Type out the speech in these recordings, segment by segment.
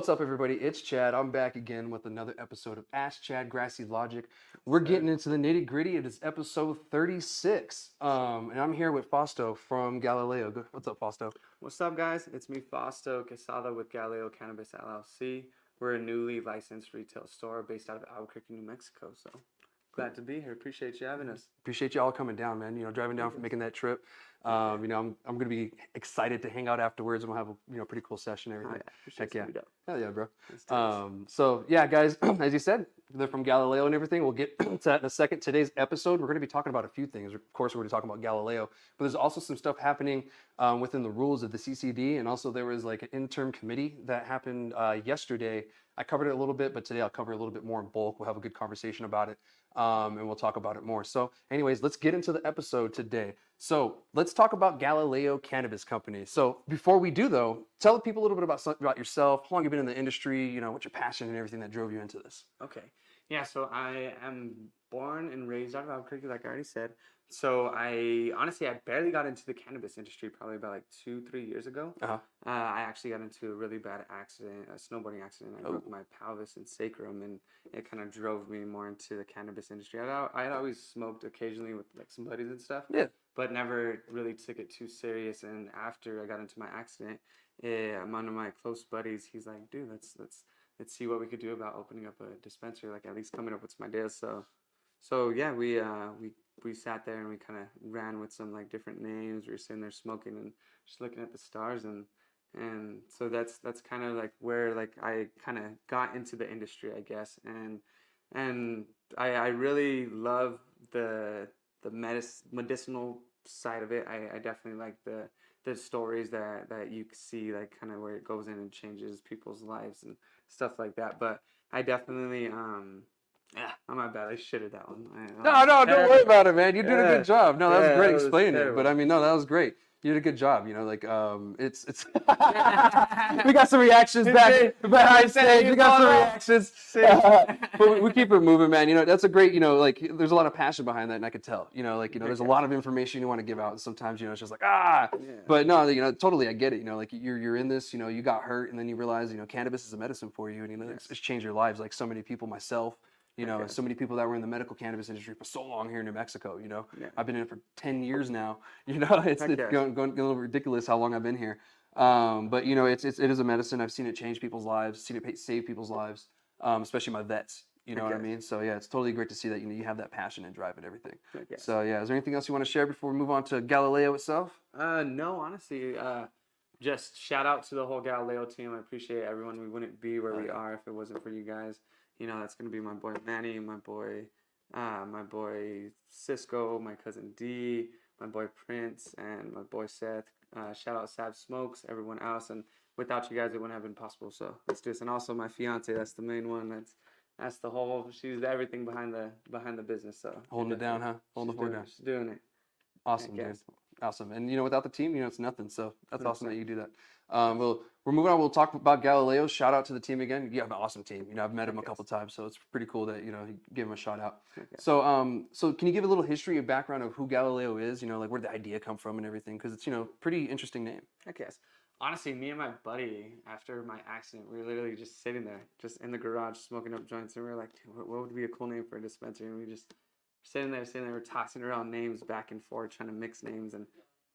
What's up, everybody? It's Chad. I'm back again with another episode of Ask Chad Grassy Logic. We're getting into the nitty gritty. It is episode 36. And I'm here with Fausto from Galileo. What's up, Fausto? What's up, guys? It's me, Fausto Quesada, with Galileo Cannabis LLC. We're a newly licensed retail store based out of Albuquerque, New Mexico. So glad to be here. Appreciate you having us. Appreciate you all coming down, man. You know, driving down, from making that trip. You know, I'm gonna be excited to hang out afterwards, and we'll have a pretty cool session and everything. Heck yeah. Hell yeah, bro. So yeah, guys, as you said, they're from Galileo and everything. We'll get to that in a second. Today's episode, we're gonna be talking about a few things. Of course, we're gonna talk about Galileo, but there's also some stuff happening within the rules of the CCD, and also there was like an interim committee that happened yesterday. I covered it a little bit, but today I'll cover a little bit more in bulk. We'll have a good conversation about it, and we'll talk about it more. So anyways, let's get into the episode today. So let's talk about Galileo Cannabis Company. So before we do, though, tell the people a little bit about yourself, how long you've been in the industry, you know, what's your passion and everything that drove you into this. Okay. Yeah, so I am born and raised out of Albuquerque, like I already said. So I barely got into the cannabis industry probably about like 2-3 years ago. Uh-huh. I actually got into a really bad accident, a snowboarding accident. I broke my pelvis and sacrum, and it kind of drove me more into the cannabis industry. I'd always smoked occasionally with like some buddies and stuff. Yeah. But never really took it too serious. And after I got into my accident, one of my close buddies, he's like, dude, let's see what we could do about opening up a dispensary, like at least coming up with some ideas. So yeah, we sat there and we kind of ran with some like different names. We were sitting there smoking and just looking at the stars, and so that's kind of like where like I kind of got into the industry, I guess. And I really love the medicinal side of it. I definitely like the stories that you see, like kind of where it goes in and changes people's lives and stuff like that. But I definitely I'm not bad. I shitted that one. No, don't worry about it, man. You did a good job. No, that was great explaining it. But I mean, no, that was great. You did a good job. You know, like it's. We got some reactions back behind stage. We got some reactions. But we keep it moving, man. You know, that's a great. You know, like there's a lot of passion behind that, and I could tell. You know, like there's a lot of information you want to give out, and sometimes it's just like Yeah. But no, totally, I get it. You know, like you're in this. You know, you got hurt, and then you realize cannabis is a medicine for you, and it's changed your lives. Like so many people, myself. You know, so many people that were in the medical cannabis industry for so long here in New Mexico, I've been in it for 10 years now, it's going a little ridiculous how long I've been here. But it is a medicine. I've seen it change people's lives, seen it save people's lives, especially my vets, what I mean? So yeah, it's totally great to see that, you have that passion and drive and everything. So yeah, is there anything else you want to share before we move on to Galileo itself? No, honestly, just shout out to the whole Galileo team. I appreciate everyone. We wouldn't be where we are if it wasn't for you guys. That's going to be my boy Manny, my boy Cisco, my cousin D, my boy Prince, and my boy Seth. Shout out Sav Smokes, everyone else. And without you guys, it wouldn't have been possible. So let's do this. And also my fiance, that's the main one. That's the whole, she's everything behind the business. So holding it down, huh? Holding the fort down. She's doing it. Awesome, dude. Awesome. And, without the team, it's nothing. So that's awesome that you do that. We're moving on. We'll talk about Galileo. Shout out to the team again. You have an awesome team. I've met him a couple times, so it's pretty cool that you gave him a shout out. So can you give a little history and background of who Galileo is? Like where did the idea come from and everything? Because it's pretty interesting name. I guess honestly, me and my buddy after my accident, we were literally just sitting there, just in the garage, smoking up joints, and we were like, dude, what would be a cool name for a dispensary? And we just sitting there, we're tossing around names back and forth, trying to mix names, and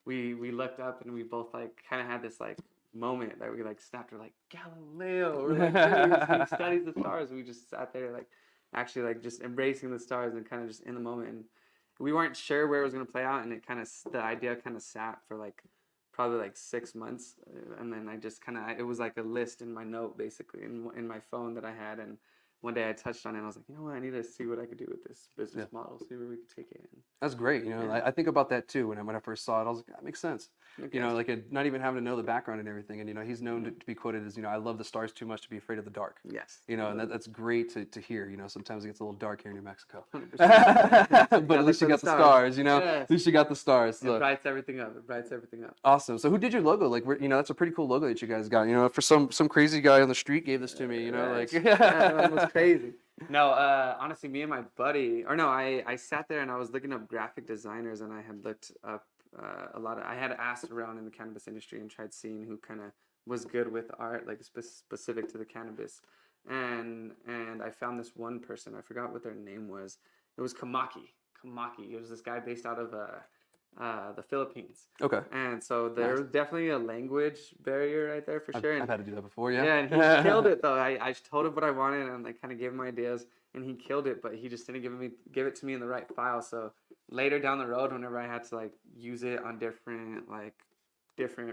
we looked up and we both like kind of had this like moment that we like snapped. We're like, Galileo. We're like, dude, he studies the stars. We just sat there like actually like just embracing the stars and kind of just in the moment, and we weren't sure where it was going to play out, and the idea kind of sat for like probably like 6 months, and then I just kind of, it was like a list in my note basically in my phone that I had, and one day I touched on it and I was like, you know what, I need to see what I could do with this business model, see where we could take it in. That's great. I think about that too. When I first saw it, I was like, that makes sense. Like not even having to know the background and everything. And, he's known to be quoted as, I love the stars too much to be afraid of the dark. Yes. And that's great to hear. Sometimes it gets a little dark here in New Mexico. But at least you got the stars, Yes. At least you got the stars. So. It brights everything up. Awesome. So who did your logo? Like, that's a pretty cool logo that you guys got. For some crazy guy on the street gave this to me, crazy. No, honestly, me and my buddy, I sat there and I was looking up graphic designers, and I had looked up a lot. I had asked around in the cannabis industry and tried seeing who kind of was good with art, like specific to the cannabis. And I found this one person, I forgot what their name was. It was Kamaki. It was this guy based out of the Philippines. Okay. And so there's definitely a language barrier right there for sure. I've had to do that before, yeah. Yeah, and he killed it though. I told him what I wanted and I kind of gave him ideas and he killed it, but he just didn't give it to me in the right file. So later down the road, whenever I had to like use it on different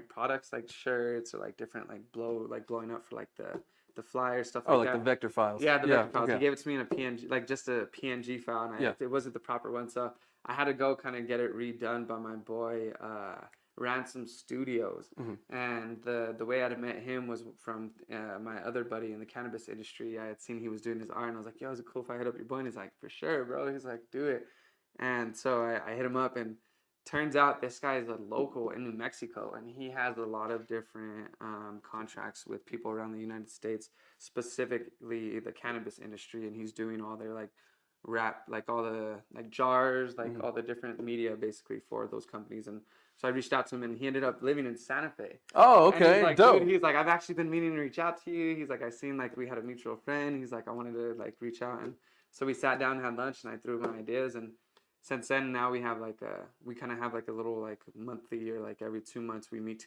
products like shirts or like different blowing up for like the flyer stuff. Oh, like the vector files. Yeah, the vector files. Okay. He gave it to me in a PNG, like just a PNG file, and it wasn't the proper one, so I had to go kind of get it redone by my boy Ransom Studios, and the way I had met him was from my other buddy in the cannabis industry. I had seen he was doing his art, and I was like, "Yo, is it cool if I hit up your boy?" And he's like, "For sure, bro." He's like, "Do it," and so I hit him up, and turns out this guy is a local in New Mexico, and he has a lot of different contracts with people around the United States, specifically the cannabis industry, and he's doing all their like wrap, like all the like jars, like all the different media basically for those companies. And so I reached out to him, and he ended up living in Santa Fe. Oh, okay. He's like, dope. Dude, he's like, I've actually been meaning to reach out to you. He's like, I seen like we had a mutual friend. He's like, I wanted to like reach out. And so we sat down and had lunch, and I threw my ideas. And since then, now we have like we kind of have like a little like monthly or like every 2 months we meet,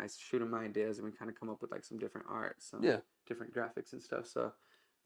I shoot him my ideas, and we kind of come up with like some different art, some different graphics and stuff. So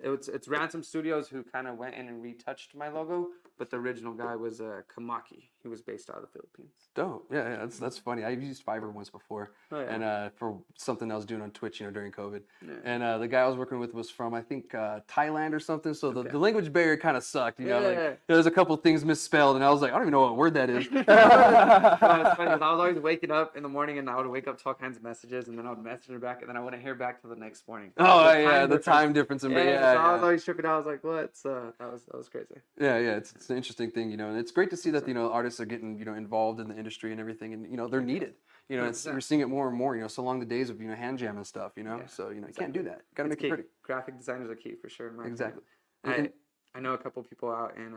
It's Ransom Studios who kind of went in and retouched my logo, but the original guy was Kamaki. He was based out of the Philippines. Dope. Yeah, that's funny. I've used Fiverr once before, and for something I was doing on Twitch, during COVID. Yeah. And the guy I was working with was from, I think, Thailand or something, so the language barrier kind of sucked, there's a couple things misspelled, and I was like, I don't even know what word that is. It's funny, 'cause I was always waking up in the morning, and I would wake up to all kinds of messages, and then I would message her back, and then I wouldn't hear back till the next morning. Time difference in So I was always shook it out. I was like, "What?" So that was crazy. Yeah, it's an interesting thing, and it's great to see that artists are getting involved in the industry and everything, and they're needed. We're seeing it more and more. So long the days of hand jam and stuff. So you can't do that. Got to make it pretty. Graphic designers are key for sure. In my opinion. I know a couple people out in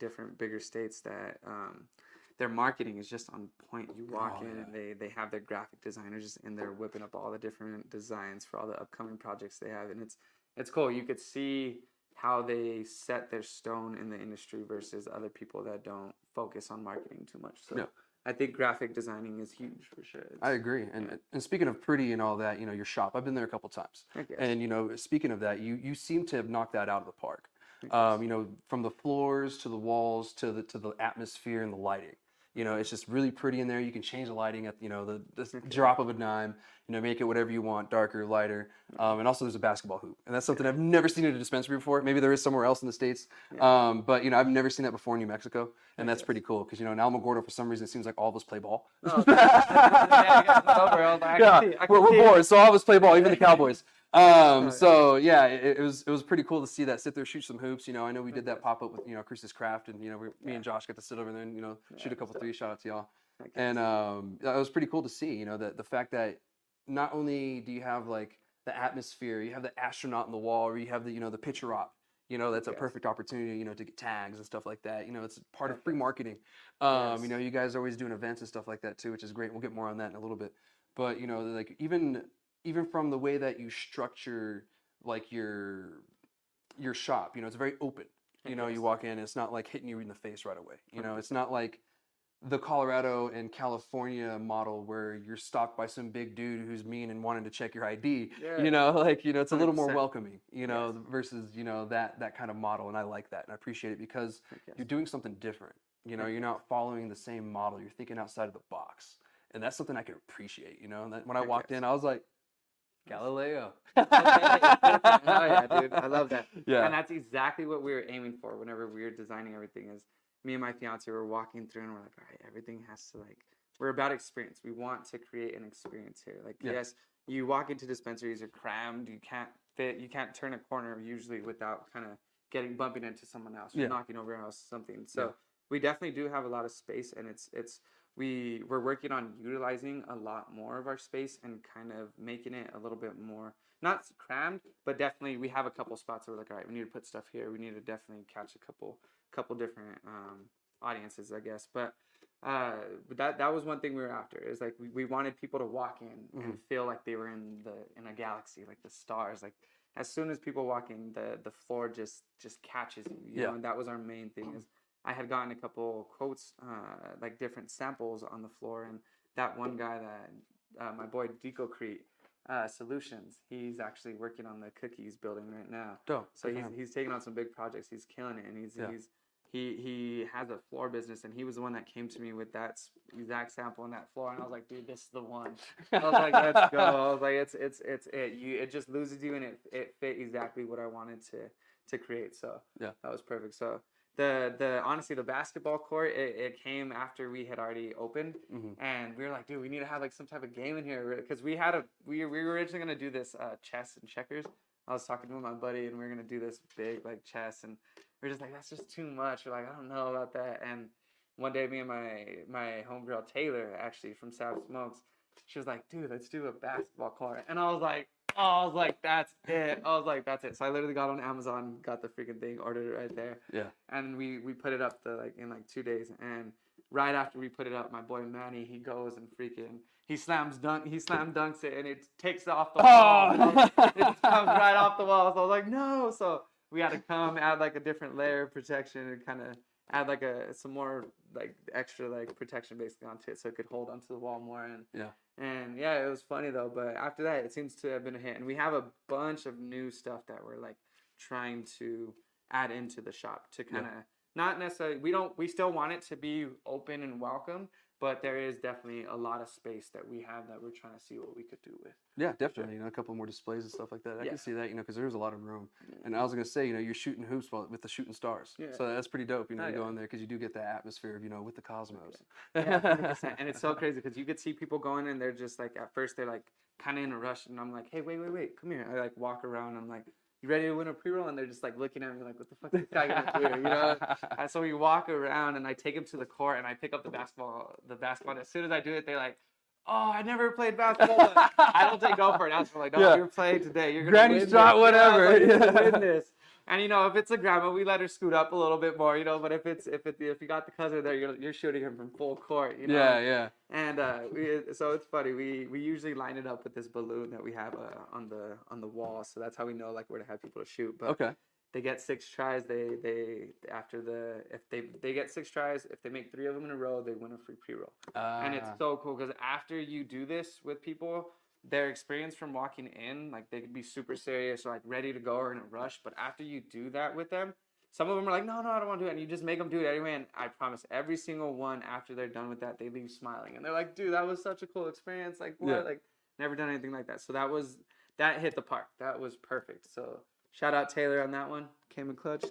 different bigger states that their marketing is just on point. You walk in and they have their graphic designers and they're whipping up all the different designs for all the upcoming projects they have, and it's cool. You could see how they set their stone in the industry versus other people that don't focus on marketing too much. So I think graphic designing is huge for sure. I agree. And speaking of pretty and all that, your shop, I've been there a couple times. And, speaking of that, you seem to have knocked that out of the park. From the floors to the walls to the atmosphere and the lighting. It's just really pretty in there. You can change the lighting at the drop of a dime. Make it whatever you want, darker, lighter. And also there's a basketball hoop, and that's something I've never seen at a dispensary before. Maybe there is somewhere else in the States, but I've never seen that before in New Mexico, and that's pretty cool because in Alamogordo for some reason it seems like all of us play ball. We're bored, so all of us play ball, even the Cowboys. It was pretty cool to see that, sit there, shoot some hoops. I know we did that pop up with Chris's Craft, and me and Josh got to sit over there and shoot a couple three shots, y'all. And that was pretty cool to see. That the fact that not only do you have like the atmosphere, you have the astronaut on the wall, or you have the the picture op. That's a perfect opportunity, to get tags and stuff like that. It's part of free marketing. You guys are always doing events and stuff like that too, which is great. We'll get more on that in a little bit, but like even from the way that you structure like your shop, it's very open. You walk in, it's not like hitting you in the face right away. It's not like the Colorado and California model where you're stalked by some big dude who's mean and wanting to check your ID. It's a little 100%. More welcoming, versus that kind of model, and I like that and I appreciate it because you're doing something different. You're not following the same model. You're thinking outside of the box, and that's something I can appreciate. And that when I walked in, I was like, Galileo. Oh yeah, dude, I love that. Yeah, and that's exactly what we were aiming for whenever we were designing everything. Is me and my fiance were walking through and we're like, all right, everything has to we're about experience. We want to create an experience here. Yes, you walk into dispensaries, you're crammed, you can't turn a corner usually without kind of bumping into someone else, or knocking over something. So we definitely do have a lot of space, and we're working on utilizing a lot more of our space and kind of making it a little bit more, not crammed, but definitely we have a couple spots where we're like, all right, we need to put stuff here. We need to definitely catch a couple different audiences, I guess. But But that was one thing we were after. Is like we wanted people to walk in and feel like they were in a galaxy, like the stars. Like as soon as people walk in, the floor just catches you. You know, and that was our main thing. Is I had gotten a couple quotes, like different samples on the floor, and that one guy that my boy Decocrete Solutions, he's actually working on the cookies building right now. Dope. So he's taking on some big projects. He's killing it, and he has a floor business, and he was the one that came to me with that exact sample on that floor, and I was like, dude, this is the one. I was like, let's go. I was like, it's it. It just loses you, and it fit exactly what I wanted to create. So that was perfect. So the honestly, the basketball court, it came after we had already opened, and we were like, dude, we need to have like some type of game in here, because we were originally gonna do this chess and checkers. I was talking to my buddy, and we were gonna do this big like chess, and we're just like, that's just too much. We're like, I don't know about that. And one day, me and my homegirl Taylor, actually from Sav Smokes, she was like, dude, let's do a basketball court. And I was like, that's it. So I literally got on Amazon, got the freaking thing, ordered it right there. Yeah. And we put it up in 2 days. And right after we put it up, my boy Manny, he goes and freaking he slam dunks it, and it takes off the wall. It just comes right off the wall. So I was like, no. So we had to come add like a different layer of protection and kind of add like some more like extra like protection basically onto it, so it could hold onto the wall more. And it was funny though. But after that, it seems to have been a hit, and we have a bunch of new stuff that we're like trying to add into the shop to kind of not necessarily. We still want it to be open and welcome, but there is definitely a lot of space that we have that we're trying to see what we could do with. Yeah, definitely. You know, a couple more displays and stuff like that. I can see that, you know, because there's a lot of room. Yeah. And I was going to say, you know, you're shooting hoops with the shooting stars. Yeah. So that's pretty dope, you know, to go in there, because you do get that atmosphere of, you know, with the cosmos. Yeah, 100%. And it's so crazy, because you could see people going in, they're just like, at first they're like kind of in a rush. And I'm like, hey, wait, come here. I like walk around. I'm like, you ready to win a pre-roll? And they're just like looking at me like, what the fuck is this guy gonna do? You know? And so we walk around, and I take him to the court, and I pick up the basketball. And as soon as I do it, they like, oh, I never played basketball. I don't take go for it. I was like, no, you're playing today. You're gonna win shot, whatever. Yeah, like, win this. And you know, if it's a grandma, we let her scoot up a little bit more, you know. But if you got the cousin there, you're shooting him from full court, you know. Yeah. And so it's funny. We usually line it up with this balloon that we have on the wall, so that's how we know like where to have people to shoot. But they get 6 tries. If they get 6 tries, if they make 3 of them in a row, they win a free pre-roll. And it's so cool, because after you do this with people, their experience from walking in, like they could be super serious or like ready to go or in a rush, but after you do that with them, some of them are like, no, I don't want to do it, and you just make them do it anyway, and I promise every single one, after they're done with that, they leave smiling, and they're like, dude, that was such a cool experience, like what? Like never done anything like that. So that hit the park. That was perfect. So shout out Taylor on that one. Came in clutch.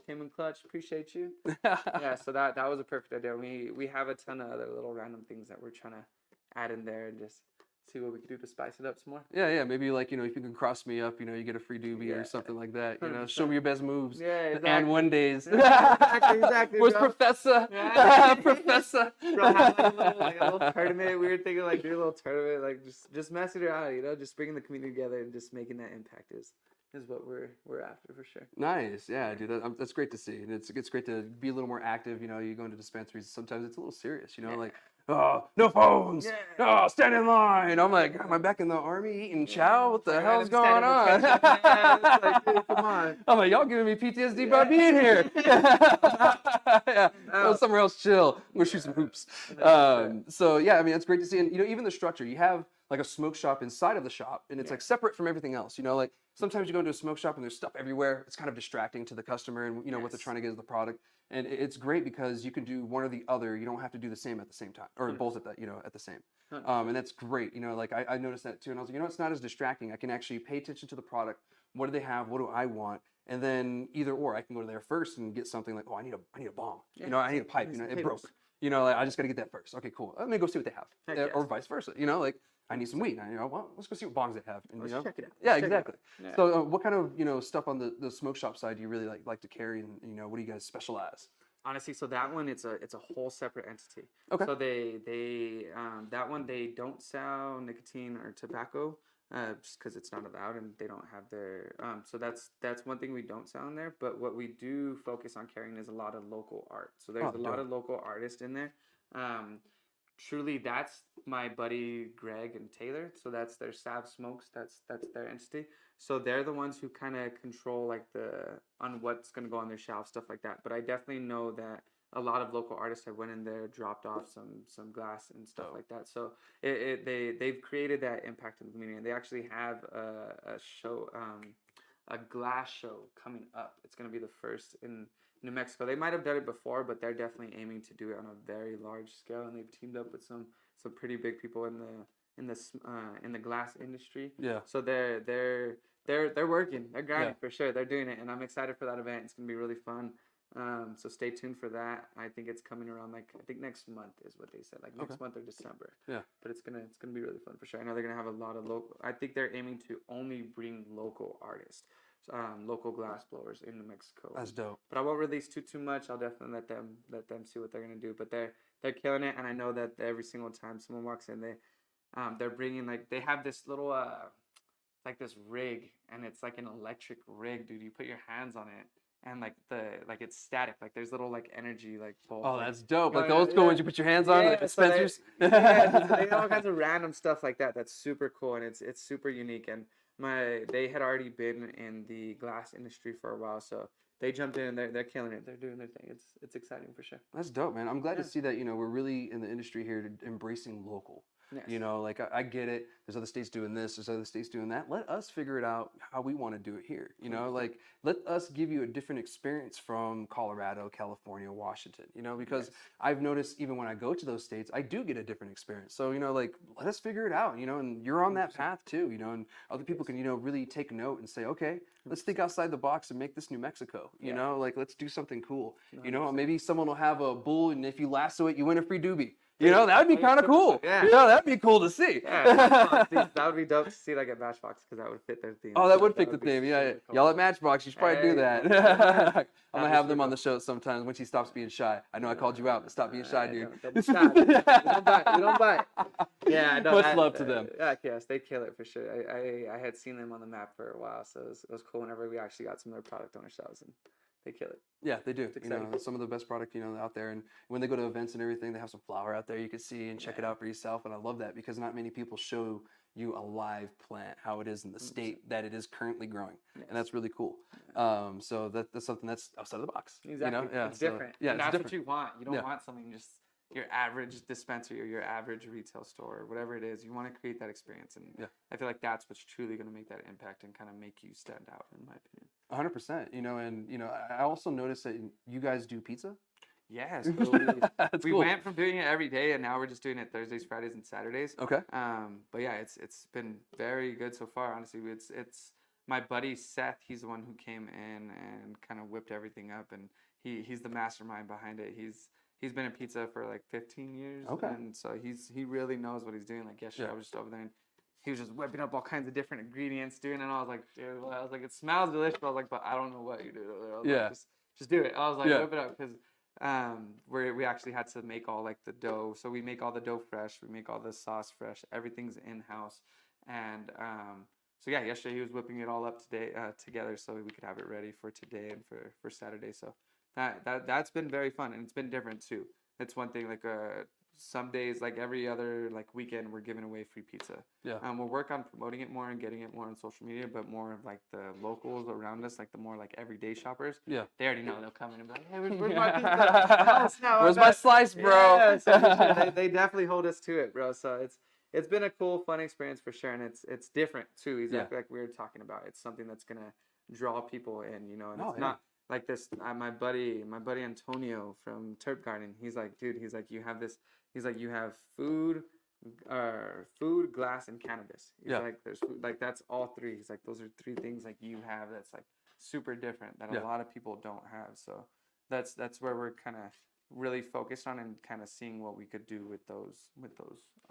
Appreciate you. So that was a perfect idea. We have a ton of other little random things that we're trying to add in there, and just see what we can do to spice it up some more. Yeah. Maybe like, you know, if you can cross me up, you know, you get a free doobie or something like that. You 100%. Know, show me your best moves. Yeah, exactly. And one days. Exactly. Where's Professor? Yeah. Professor. Bro, have like a little tournament. We were thinking like do a little tournament, like just mess it around, you know, just bringing the community together and just making that impact is what we're after for sure. Nice, yeah, dude. That's great to see, and it's great to be a little more active. You know, you go into dispensaries. Sometimes it's a little serious. You know, like. Oh, no phones. Oh, stand in line. I'm like, am I back in the army eating chow? What the hell's going on? It's like, dude, come on. I'm like, y'all giving me PTSD by being here. No. Go somewhere else, chill. I'm gonna shoot some hoops. So yeah, I mean, it's great to see. And you know, even the structure, you have like a smoke shop inside of the shop, and it's like separate from everything else. You know, like sometimes you go into a smoke shop and there's stuff everywhere. It's kind of distracting to the customer, and you know what they're trying to get is the product. And it's great because you can do one or the other. You don't have to do the same at the same time, or both at the same. And that's great. You know, like I noticed that too. And I was like, you know, it's not as distracting. I can actually pay attention to the product. What do they have? What do I want? And then either or, I can go to there first and get something like, oh, I need a bomb. Yeah. You know, I need a pipe. You know, it broke. You know, like, I just got to get that first. Okay, cool. Let me go see what they have, or vice versa. You know, like. I need some weed. And, you know, well, let's go see what bongs they have. And, you know, check it out. Yeah, exactly. Yeah. So, what kind of stuff on the smoke shop side do you really like to carry? And you know, what do you guys specialize? Honestly, so that one it's a whole separate entity. Okay. So they that one they don't sell nicotine or tobacco just because it's not allowed, and they don't have their. So that's one thing we don't sell in there. But what we do focus on carrying is a lot of local art. So there's a lot of local artists in there. truly, that's my buddy Greg and Taylor. So that's their Sav Smokes. That's their entity. So they're the ones who kind of control like the on what's gonna go on their shelf, stuff like that. But I definitely know that a lot of local artists have went in there, dropped off some glass and stuff like that. So they've created that impact in the community. And they actually have a show, a glass show coming up. It's gonna be the first in New Mexico. They might have done it before, but they're definitely aiming to do it on a very large scale, and they've teamed up with some pretty big people in the glass industry. Yeah. So they're working. They're grinding for sure. They're doing it, and I'm excited for that event. It's gonna be really fun. So stay tuned for that. I think it's coming around I think next month is what they said, next month or December. Yeah. But it's gonna be really fun for sure. I know they're gonna have a lot of local. I think they're aiming to only bring local artists. Local glass blowers in New Mexico. That's dope. But I won't release too much. I'll definitely let them see what they're gonna do. But they're killing it, and I know that every single time someone walks in, they're bringing they have this little this rig, and it's like an electric rig, dude. You put your hands on it, and it's static. There's little energy bulbs. Oh, that's dope. The old school ones, you put your hands on the dispensers. So they have all kinds of random stuff like that. That's super cool, and it's super unique. And they had already been in the glass industry for a while, so they jumped in and they're killing it. They're doing their thing. It's exciting for sure. That's dope, man. I'm glad to see that, we're really in the industry here embracing local. Yes. I get it. There's other states doing this. There's other states doing that. Let us figure it out how we want to do it here. Let us give you a different experience from Colorado, California, Washington. Because I've noticed even when I go to those states, I do get a different experience. So let us figure it out. And you're on that path too. And other people can really take note and say, okay, let's think outside the box and make this New Mexico. Let's do something cool. Maybe someone will have a bull, and if you lasso it, you win a free doobie. That would be kind of cool. Yeah. That'd be cool to see. Yeah, that would be dope to see at Matchbox, because that would fit their theme. Oh, that would fit the theme. Yeah, cool. Y'all at Matchbox, you should probably do that. I'm going to have them on the show sometimes when she stops being shy. I know I called you out, but stop being shy, dude. We don't bite. Yeah, much love to them. Yes, they kill it for sure. I had seen them on the map for a while, so it was cool whenever we actually got some of their product on our shelves. They kill it. Yeah, they do. Some of the best product, out there. And when they go to events and everything, they have some flower out there you can see and check it out for yourself. And I love that, because not many people show you a live plant, how it is in the state that it is currently growing. Yes. And that's really cool. So that's something that's outside of the box. Exactly. Yeah, it's different. Yeah, and that's different. What you want. You don't want something just your average dispensary or your average retail store or whatever it is. You want to create that experience. And I feel like that's what's truly going to make that impact and kind of make you stand out, in my opinion. 100%, I also noticed that you guys do pizza. Yes, we cool. went from doing it every day, and now we're just doing it Thursdays, Fridays, and Saturdays. Okay. But yeah, it's been very good so far. Honestly, it's my buddy Seth. He's the one who came in and kind of whipped everything up, and he's the mastermind behind it. He's been in pizza for 15 years. Okay. And so he really knows what he's doing. Yesterday, I was just over there. And he was just whipping up all kinds of different ingredients, doing it. And I was like, dude, well, it smells delicious. But I was like, but I don't know what you do. Just do it. I was like, whip it up, because we actually had to make all the dough. So we make all the dough fresh. We make all the sauce fresh. Everything's in house. And yesterday he was whipping it all up together so we could have it ready for today and for Saturday. So that's been very fun, and it's been different too. That's one thing. Some days, every other weekend, we're giving away free pizza. Yeah. We'll work on promoting it more and getting it more on social media, but more of the locals around us, the more everyday shoppers. Yeah. They already know. They'll come in and be like, "Hey, where's my pizza? Where's my slice, bro?" Yeah, so they definitely hold us to it, bro. So it's been a cool, fun experience for sure, and it's different too. Exactly like we were talking about. It's something that's gonna draw people in, And it's not. Like this, my buddy Antonio from Terp Garden, he's like, you have this, you have food, glass, and cannabis. There's food, that's all three. He's like, those are three things you have that's super different that a lot of people don't have. So that's where we're kind of really focused on, and kind of seeing what we could do with those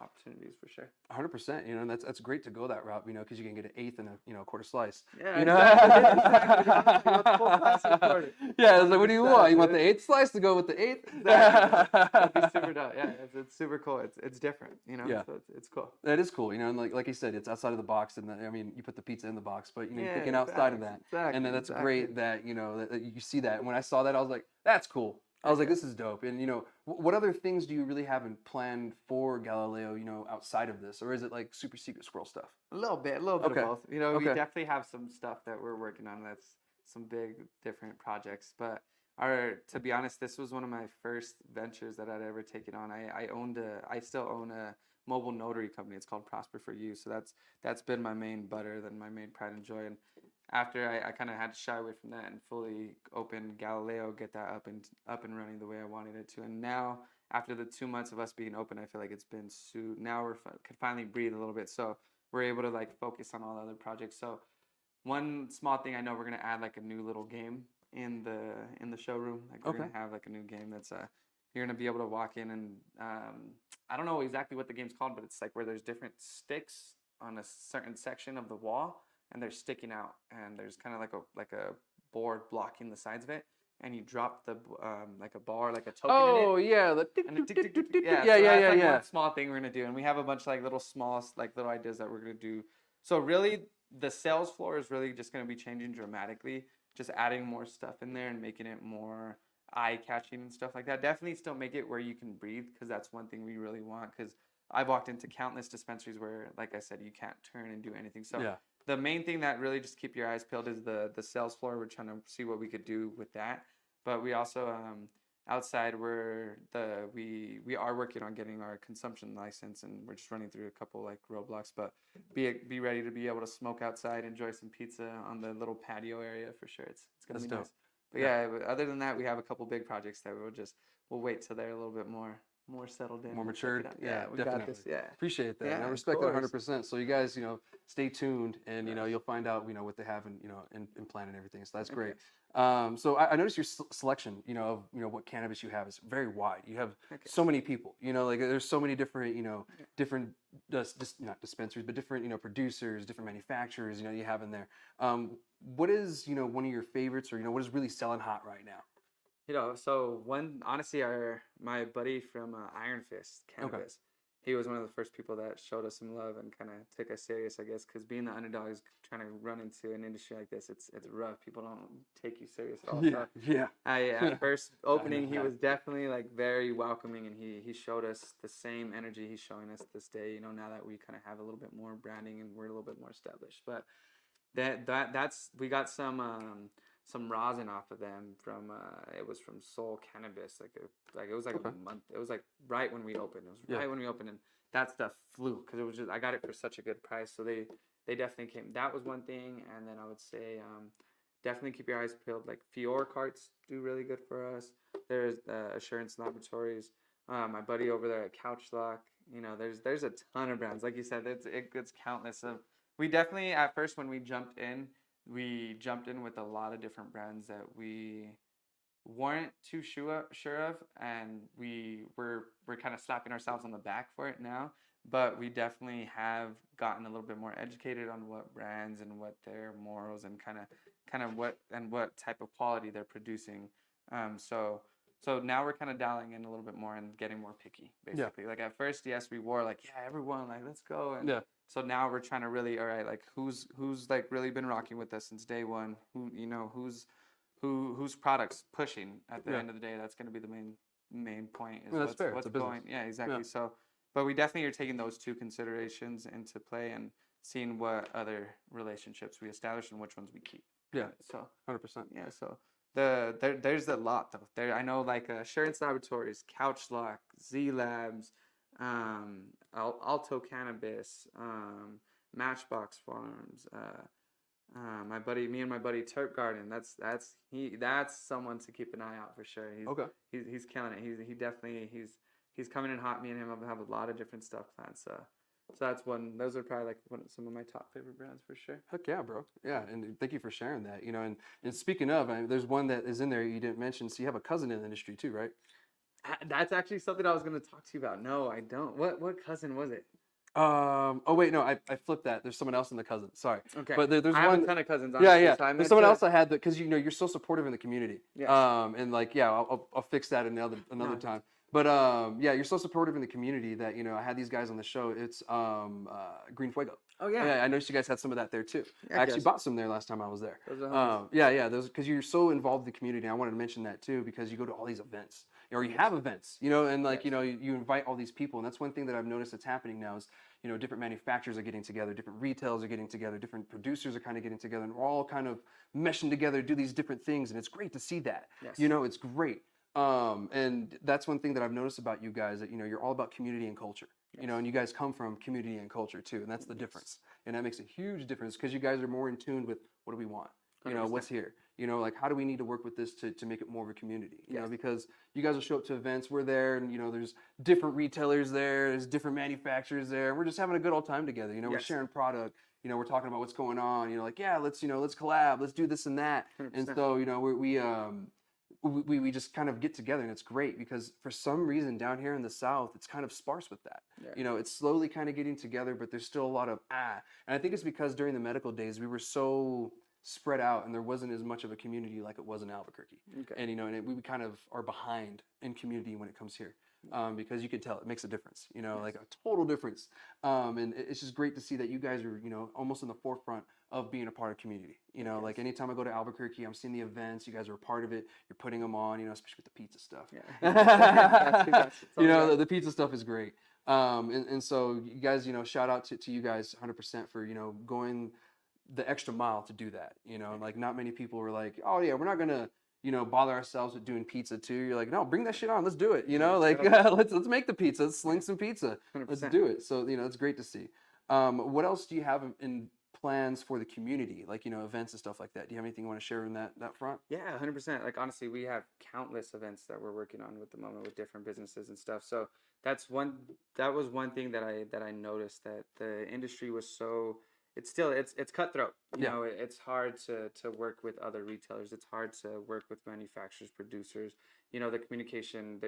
opportunities for sure. 100%, that's great to go that route, because you can get an eighth and a quarter slice. Yeah, exactly. Yeah, it's like, what do you want? You want the eighth slice to go with the eighth? Exactly. That'd be super dope. Yeah, it's super cool. It's different, Yeah. So it's cool. That is cool, and like you said, it's outside of the box, and you put the pizza in the box, but you're thinking outside of that, and then that's great that you see that. And when I saw that, I was like, that's cool. I was like, this is dope. And, you know, what other things do you really have in plan for Galileo, you know, outside of this? Or is it like super secret squirrel stuff? A little bit okay. of both. You know, okay. we definitely have some stuff that we're working on that's some big different projects. But to be honest, this was one of my first ventures that I'd ever taken on. I still own a mobile notary company. It's called Prosper for You. So that's been my main butter, then my main pride and joy. And after I kind of had to shy away from that and fully open Galileo, get that up and running the way I wanted it to. And now after the 2 months of us being open, I feel like it's been now we're can finally breathe a little bit. So we're able to like focus on all the other projects. So one small thing I know we're gonna add like a new little game in the showroom. Like we're okay. gonna have like a new game that's you're gonna be able to walk in and I don't know exactly what the game's called, but it's like where there's different sticks on a certain section of the wall, and they're sticking out, and there's kind of like a board blocking the sides of it, and you drop the like a bar, like a token. Oh in it, yeah, yeah. One small thing we're gonna do, and we have a bunch of like little ideas that we're gonna do. So really, the sales floor is really just gonna be changing dramatically, just adding more stuff in there and making it more eye-catching and stuff like that. Definitely still make it where you can breathe, because that's one thing we really want, because I've walked into countless dispensaries where, like I said, you can't turn and do anything. So yeah. The main thing that really just keep your eyes peeled is the sales floor. We're trying to see what we could do with that. But we also, outside, we are working on getting our consumption license, and we're just running through a couple like roadblocks, but be ready to be able to smoke outside, enjoy some pizza on the little patio area for sure. It's going to be dope. Nice. But yeah, other than that, we have a couple big projects that we'll wait till they're a little bit more settled in, more matured. Yeah, we definitely. Got this. Yeah, appreciate that. Yeah, and I respect that 100%. So you guys, you know, stay tuned, and you know, you'll find out, you know, what they have, and you know, in plan and everything. So that's great. So I noticed your selection, you know, of, you know, what cannabis you have is very wide. You have so many people, you know, like there's so many different, you know, not dispensaries, but different, you know, producers, different manufacturers, you know, you have in there. What is, you know, one of your favorites, or you know, what is really selling hot right now? You know, so honestly, my buddy from Iron Fist Campus, he was one of the first people that showed us some love and kind of took us serious, I guess, because being the underdog is trying to run into an industry like this. It's rough. People don't take you serious at all. Yeah, so yeah. First opening, he was definitely like very welcoming, and he showed us the same energy he's showing us this day. You know, now that we kind of have a little bit more branding and we're a little bit more established, but that's we got some rosin off of them from it was from Soul Cannabis, a month. It was like right when we opened. And that stuff flew, because it was just, I got it for such a good price. So they definitely came. That was one thing, and then I would say definitely keep your eyes peeled. Like Fior carts do really good for us. There's Assurance Laboratories. My buddy over there at Couchlock. You know, there's a ton of brands. Like you said, it's countless of. We definitely at first when we jumped in with a lot of different brands that we weren't too sure of, and we're kind of slapping ourselves on the back for it now, but we definitely have gotten a little bit more educated on what brands and what their morals and kind of what type of quality they're producing. So now we're kind of dialing in a little bit more and getting more picky, basically. Yeah. Like at first, yes, we were like, yeah, everyone, like, let's go. And yeah. So now we're trying to really, all right, like who's like really been rocking with us since day one. Who, you know, whose products pushing at the end of the day. That's going to be the main point. Is that's fair. What's going? Yeah, exactly. Yeah. So, but we definitely are taking those two considerations into play and seeing what other relationships we establish and which ones we keep. Yeah. So 100%. Yeah. So. There's a lot though. I know like Assurance Laboratories, Couchlock, Z Labs, Alto Cannabis, Matchbox Farms. Me and my buddy Terp Garden. That's someone to keep an eye out for sure. He's killing it. He's coming in hot. Me and him have a lot of different stuff planned. So that's one. Those are probably like some of my top favorite brands for sure. Heck yeah, bro. Yeah, and thank you for sharing that. You know, and speaking of, I mean, there's one that is in there you didn't mention. So you have a cousin in the industry too, right? That's actually something I was going to talk to you about. No, I don't. What cousin was it? Oh wait, no, I flipped that. There's someone else in the cousin. Sorry. Okay. But there's I have a ton of cousins. Honestly, yeah. So there's someone else I had that, because you know you're so supportive in the community. Yeah. And like yeah, I'll fix that another time. But yeah, you're so supportive in the community that, you know, I had these guys on the show. It's Green Fuego. Oh yeah. Yeah, I noticed you guys had some of that there too. Yeah, I actually bought some there last time I was there. Those are those, because you're so involved in the community. I wanted to mention that too, because you go to all these events, or you have events, you know, and like, you know, you invite all these people. And that's one thing that I've noticed that's happening now is, you know, different manufacturers are getting together, different retailers are getting together, different producers are kind of getting together, and we're all kind of meshing together to do these different things. And it's great to see that, you know, it's great. And that's one thing that I've noticed about you guys, that, you know, you're all about community and culture. You know, and you guys come from community and culture too, and that's the difference, and that makes a huge difference, because you guys are more in tune with what do we want, you know, what's here, you know, like how do we need to work with this to make it more of a community, you know, because you guys will show up to events, we're there, and you know, there's different retailers there, there's different manufacturers there, and we're just having a good old time together, you know, we're sharing product, you know, we're talking about what's going on, you know, like let's, you know, let's collab, let's do this and that, 100%. And so, you know, we just kind of get together, and it's great, because for some reason down here in the South, it's kind of sparse with that. You know, it's slowly kind of getting together, but there's still a lot of And I think it's because during the medical days, we were so spread out, and there wasn't as much of a community like it was in Albuquerque. And, you know, and we kind of are behind in community when it comes here, because you can tell it makes a difference, you know, like a total difference. And it's just great to see that you guys are, you know, almost in the forefront of being a part of community. You know, like anytime I go to Albuquerque, I'm seeing the events, you guys are a part of it, you're putting them on, you know, especially with the pizza stuff. You know, the pizza stuff is great. And so you guys, you know, shout out to you guys 100% for, you know, going the extra mile to do that. You know, like not many people were like, oh yeah, we're not going to, you know, bother ourselves with doing pizza too. You're like, no, bring that shit on. Let's do it. You know, like let's make the pizza. Let's sling some pizza. 100%. Let's do it. So, you know, it's great to see. What else do you have in plans for the community, like, you know, events and stuff like that? Do you have anything you want to share in that front? 100%. Like, honestly, we have countless events that we're working on with the moment with different businesses and stuff. So that was one thing that I noticed, that the industry was so, it's cutthroat. You know, it's hard to work with other retailers. It's hard to work with manufacturers, producers, you know, the communication,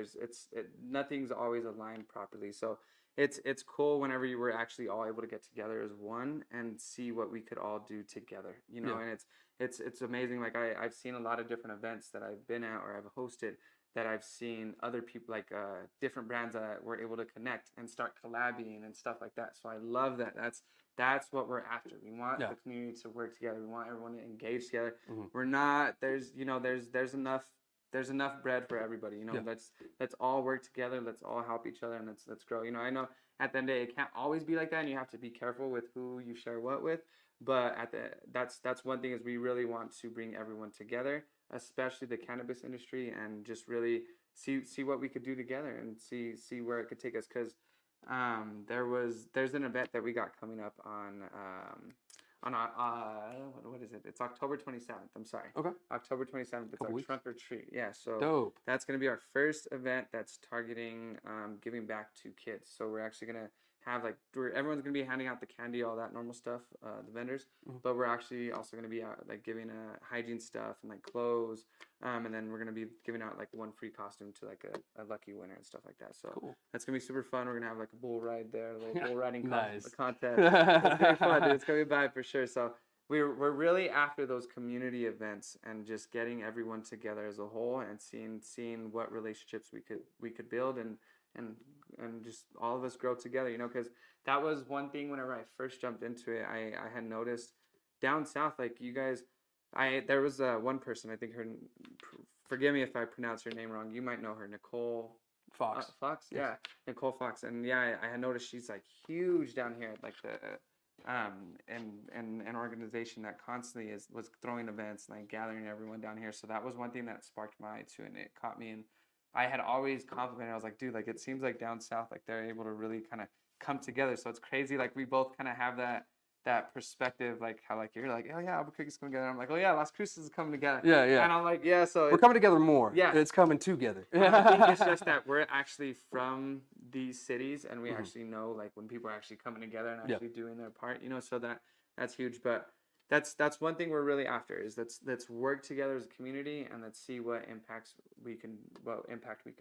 nothing's always aligned properly. So It's cool whenever you were actually all able to get together as one and see what we could all do together, you know. And it's amazing. Like I've seen a lot of different events that I've been at or I've hosted, that I've seen other people, like different brands that were able to connect and start collabing and stuff like that. So I love that. That's what we're after. We want the community to work together. We want everyone to engage together. We're not, there's enough bread for everybody, you know. Let's all work together, let's all help each other, and let's grow. You know, I know at the end of the day it can't always be like that, and you have to be careful with who you share what with, but that's one thing, is we really want to bring everyone together, especially the cannabis industry, and just really see what we could do together and see where it could take us, because there's an event that we got coming up what is it? It's October 27th. I'm sorry. Okay. October 27th. It's our trunk or treat. Yeah. So dope. That's going to be our first event that's targeting giving back to kids. So we're actually going to have everyone's going to be handing out the candy, all that normal stuff, the vendors. Mm-hmm. But we're actually also going to be out, like giving hygiene stuff and like clothes. And then we're going to be giving out like one free costume to like a lucky winner and stuff like that. So That's going to be super fun. We're going to have like a bull ride there, a little bull riding contest. It's going to be fun, dude. It's going to be vibe for sure. So we're really after those community events and just getting everyone together as a whole and seeing what relationships we could build and just all of us grow together, you know, because that was one thing whenever I first jumped into it, I had noticed down south, like you guys, there was one person, I think her, forgive me if I pronounce her name wrong, you might know her, Nicole Fox. Nicole Fox. And I had noticed she's like huge down here at like the and an organization that constantly was throwing events and like gathering everyone down here. So that was one thing that sparked my eye too, and it caught me, and I had always complimented. I was like, dude, like it seems like down south, like they're able to really kind of come together. So it's crazy. Like we both kind of have that perspective, like how like you're like, oh yeah, Albuquerque's coming together. I'm like, oh yeah, Las Cruces is coming together. Yeah. And I'm like, yeah. So we're coming together more. Yeah. It's coming together. I think it's just that we're actually from these cities, and we actually know like when people are actually coming together and actually doing their part, you know. So that's huge. But that's one thing we're really after, is let's work together as a community, and let's see what impact we could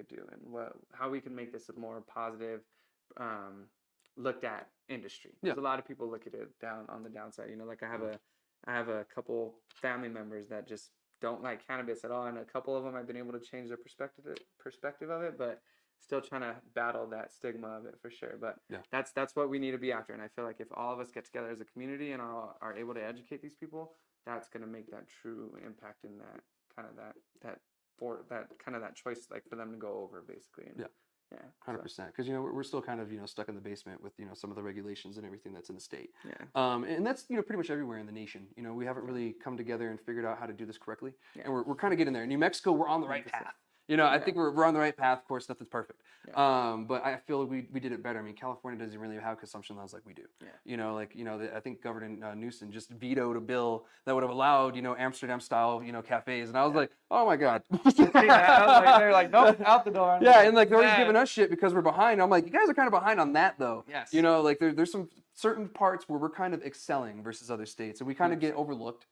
do, and how we can make this a more positive looked at industry. Because a lot of people look at it down on the downside. You know, like I have a couple family members that just don't like cannabis at all, and a couple of them I've been able to change their perspective of it, but still trying to battle that stigma of it for sure. But yeah, that's what we need to be after. And I feel like if all of us get together as a community and are able to educate these people, that's going to make that true impact in that kind of that choice, like for them to go over basically. And, yeah. Yeah, 100%. Because we're still kind of stuck in the basement with some of the regulations and everything that's in the state. Yeah. And that's pretty much everywhere in the nation. We haven't really come together and figured out how to do this correctly. Yeah. And we're kind of getting there. In New Mexico, we're on the right path. I think we're on the right path. Of course, nothing's perfect. Yeah. But I feel we did it better. I mean, California doesn't really have consumption laws like we do. Yeah. I think Governor Newsom just vetoed a bill that would have allowed Amsterdam style cafes, and I was like, oh my god. They're like, nope, out the door. Yeah, and they're always giving us shit because we're behind. I'm like, you guys are kind of behind on that though. Yes. There's some certain parts where we're kind of excelling versus other states, and we kind of get overlooked.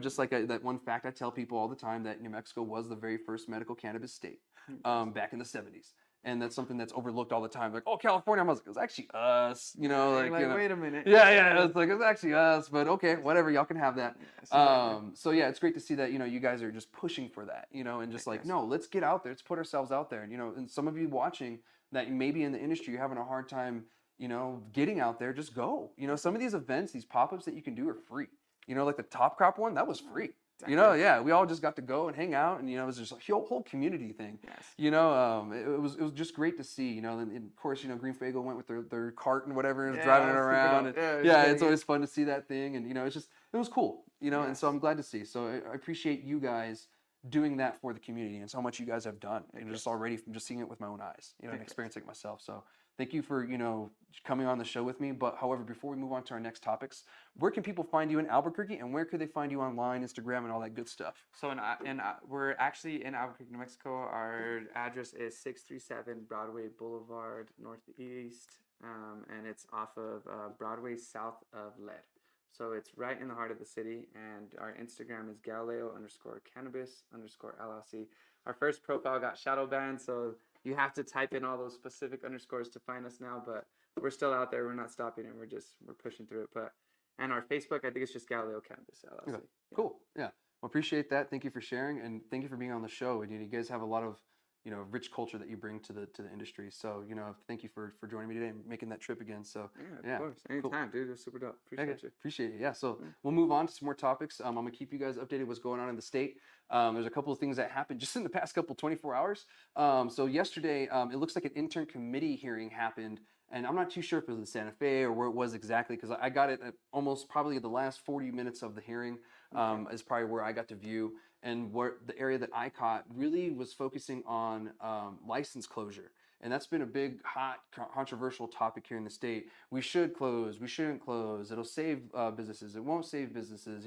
Just like that one fact I tell people all the time, that New Mexico was the very first medical cannabis state back in the 70s. And that's something that's overlooked all the time. Like, oh, California. I was like, it was actually us. Wait a minute. Yeah. It's like, it's actually us. But okay, whatever. Y'all can have that. So yeah, it's great to see that, you guys are just pushing for that, and just like, no, let's get out there. Let's put ourselves out there. And, and some of you watching that maybe in the industry, you're having a hard time, getting out there, just go. Some of these events, these pop-ups that you can do are free. Like the TopCrop one, that was free. Exactly. We all just got to go and hang out, and it was just a whole community thing. Yes. It was just great to see. And of course, Green Fuego went with their cart and whatever, and was driving it around. It's always fun to see that thing, and it was cool. And so I'm glad to see. So I appreciate you guys doing that for the community, and so much you guys have done, and just already from just seeing it with my own eyes, and experiencing it myself. So thank you for, coming on the show with me. But however, before we move on to our next topics, where can people find you in Albuquerque, and where could they find you online, Instagram, and all that good stuff? So we're actually in Albuquerque, New Mexico. Our address is 637 Broadway Boulevard Northeast, and it's off of Broadway south of Lead. So it's right in the heart of the city, and our Instagram is Galileo_cannabis_LLC. Our first profile got shadow banned, so you have to type in all those specific underscores to find us now, but we're still out there. We're not stopping, and we're pushing through it. And our Facebook, I think it's just Galileo Cannabis LLC. Okay. Cool. Yeah. Well, appreciate that. Thank you for sharing, and thank you for being on the show. And you guys have a lot of, rich culture that you bring to the industry. So, thank you for joining me today and making that trip again. So of course. Anytime, dude. It was super dope. Appreciate you. Appreciate it. Yeah. So we'll move on to some more topics. I'm going to keep you guys updated what's going on in the state. There's a couple of things that happened just in the past 24 hours. So yesterday, it looks like an intern committee hearing happened, and I'm not too sure if it was in Santa Fe or where it was exactly, because I got it at almost probably the last 40 minutes of the hearing is probably where I got to view. And what the area that I caught really was focusing on license closure. And that's been a big, hot, controversial topic here in the state. We should close. We shouldn't close. It'll save businesses. It won't save businesses,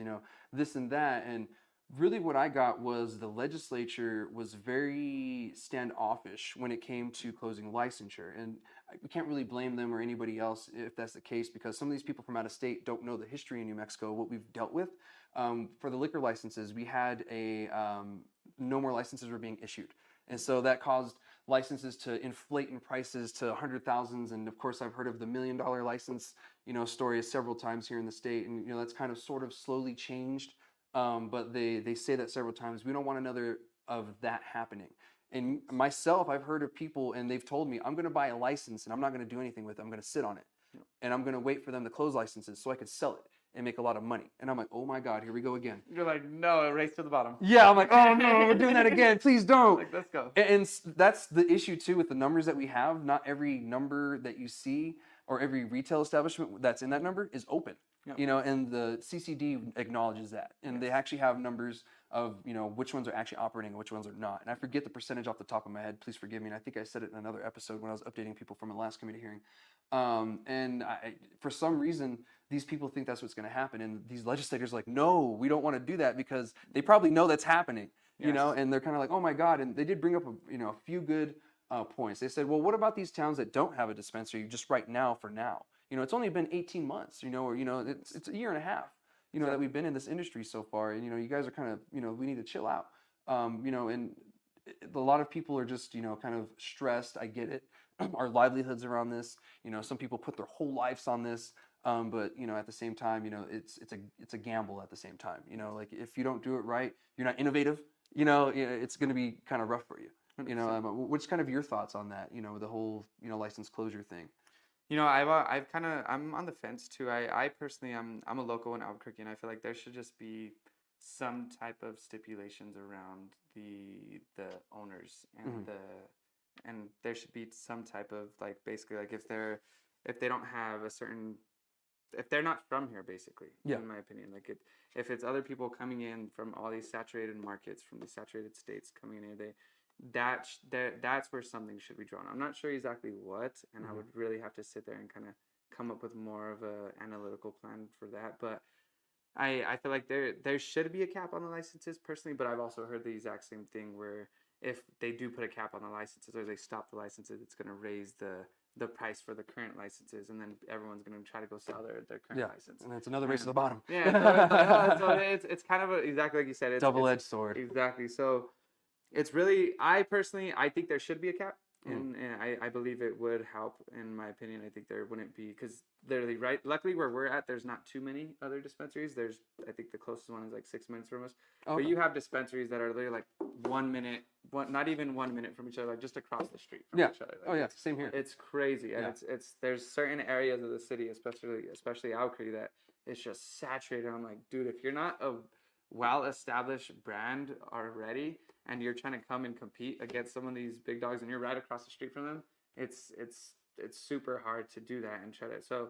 this and that. And really what I got was the legislature was very standoffish when it came to closing licensure. And we can't really blame them or anybody else if that's the case, because some of these people from out of state don't know the history in New Mexico, what we've dealt with. For the liquor licenses, we had no more licenses were being issued. And so that caused licenses to inflate in prices to $100,000s. And of course, I've heard of the $1 million license, story several times here in the state. And, that's kind of sort of slowly changed. But they say that several times. We don't want another of that happening. And myself, I've heard of people, and they've told me, I'm going to buy a license and I'm not going to do anything with it. I'm going to sit on it. Yeah. And I'm going to wait for them to close licenses so I can sell it and make a lot of money. And I'm like, oh my God, here we go again. You're like, no, a race to the bottom. Yeah, I'm like, oh no, we're doing that again. Please don't. Like, let's go. And that's the issue too with the numbers that we have. Not every number that you see or every retail establishment that's in that number is open. Yep. And the CCD acknowledges that. And they actually have numbers of, which ones are actually operating and which ones are not. And I forget the percentage off the top of my head. Please forgive me. And I think I said it in another episode when I was updating people from the last committee hearing. And for some reason, these people think that's what's going to happen. And these legislators are like, no, we don't want to do that, because they probably know that's happening, and they're kind of like, oh my God. And they did bring up, a few good points. They said, well, what about these towns that don't have a dispensary just right now for now? It's only been 18 months, it's a year and a half, that we've been in this industry so far. And, you guys are kind of, we need to chill out, and a lot of people are just, kind of stressed. I get it. Our livelihoods are on this, some people put their whole lives on this. But, at the same time, it's a gamble at the same time, like if you don't do it right, you're not innovative, it's going to be kind of rough for you. You know, what's kind of your thoughts on that? You know, the whole, you know, license closure thing. You know, I'm on the fence too. I personally, I'm a local in Albuquerque, and I feel like there should just be some type of stipulations around the owners and mm-hmm. And there should be some type of, like, basically, like, if they don't have a certain, if they're not from here, basically, yeah. in my opinion, like, if it's other people coming in from all these saturated markets, from these saturated states coming in, that's where something should be drawn. I'm not sure exactly what, and mm-hmm. I would really have to sit there and kind of come up with more of a analytical plan for that. But I feel like there should be a cap on the licenses personally, but I've also heard the exact same thing where if they do put a cap on the licenses or they stop the licenses, it's going to raise the price for the current licenses, and then everyone's going to try to go sell their current yeah. license. And it's another race to the bottom. Yeah, so it's kind of exactly like you said. It's double-edged sword. Exactly. So it's really, I think there should be a cap, and I believe it would help, in my opinion. I think there wouldn't be, because literally, right, luckily where we're at, there's not too many other dispensaries. There's, I think the closest one is like 6 minutes from us. Okay. But you have dispensaries that are literally like 1 minute, not even 1 minute from each other, like just across the street from yeah. each other. Like, oh yeah, same here. It's crazy, and yeah. it's there's certain areas of the city, especially Albuquerque, that it's just saturated. I'm like, dude, if you're not a well-established brand already, and you're trying to come and compete against some of these big dogs, and you're right across the street from them, it's super hard to do that and try to. So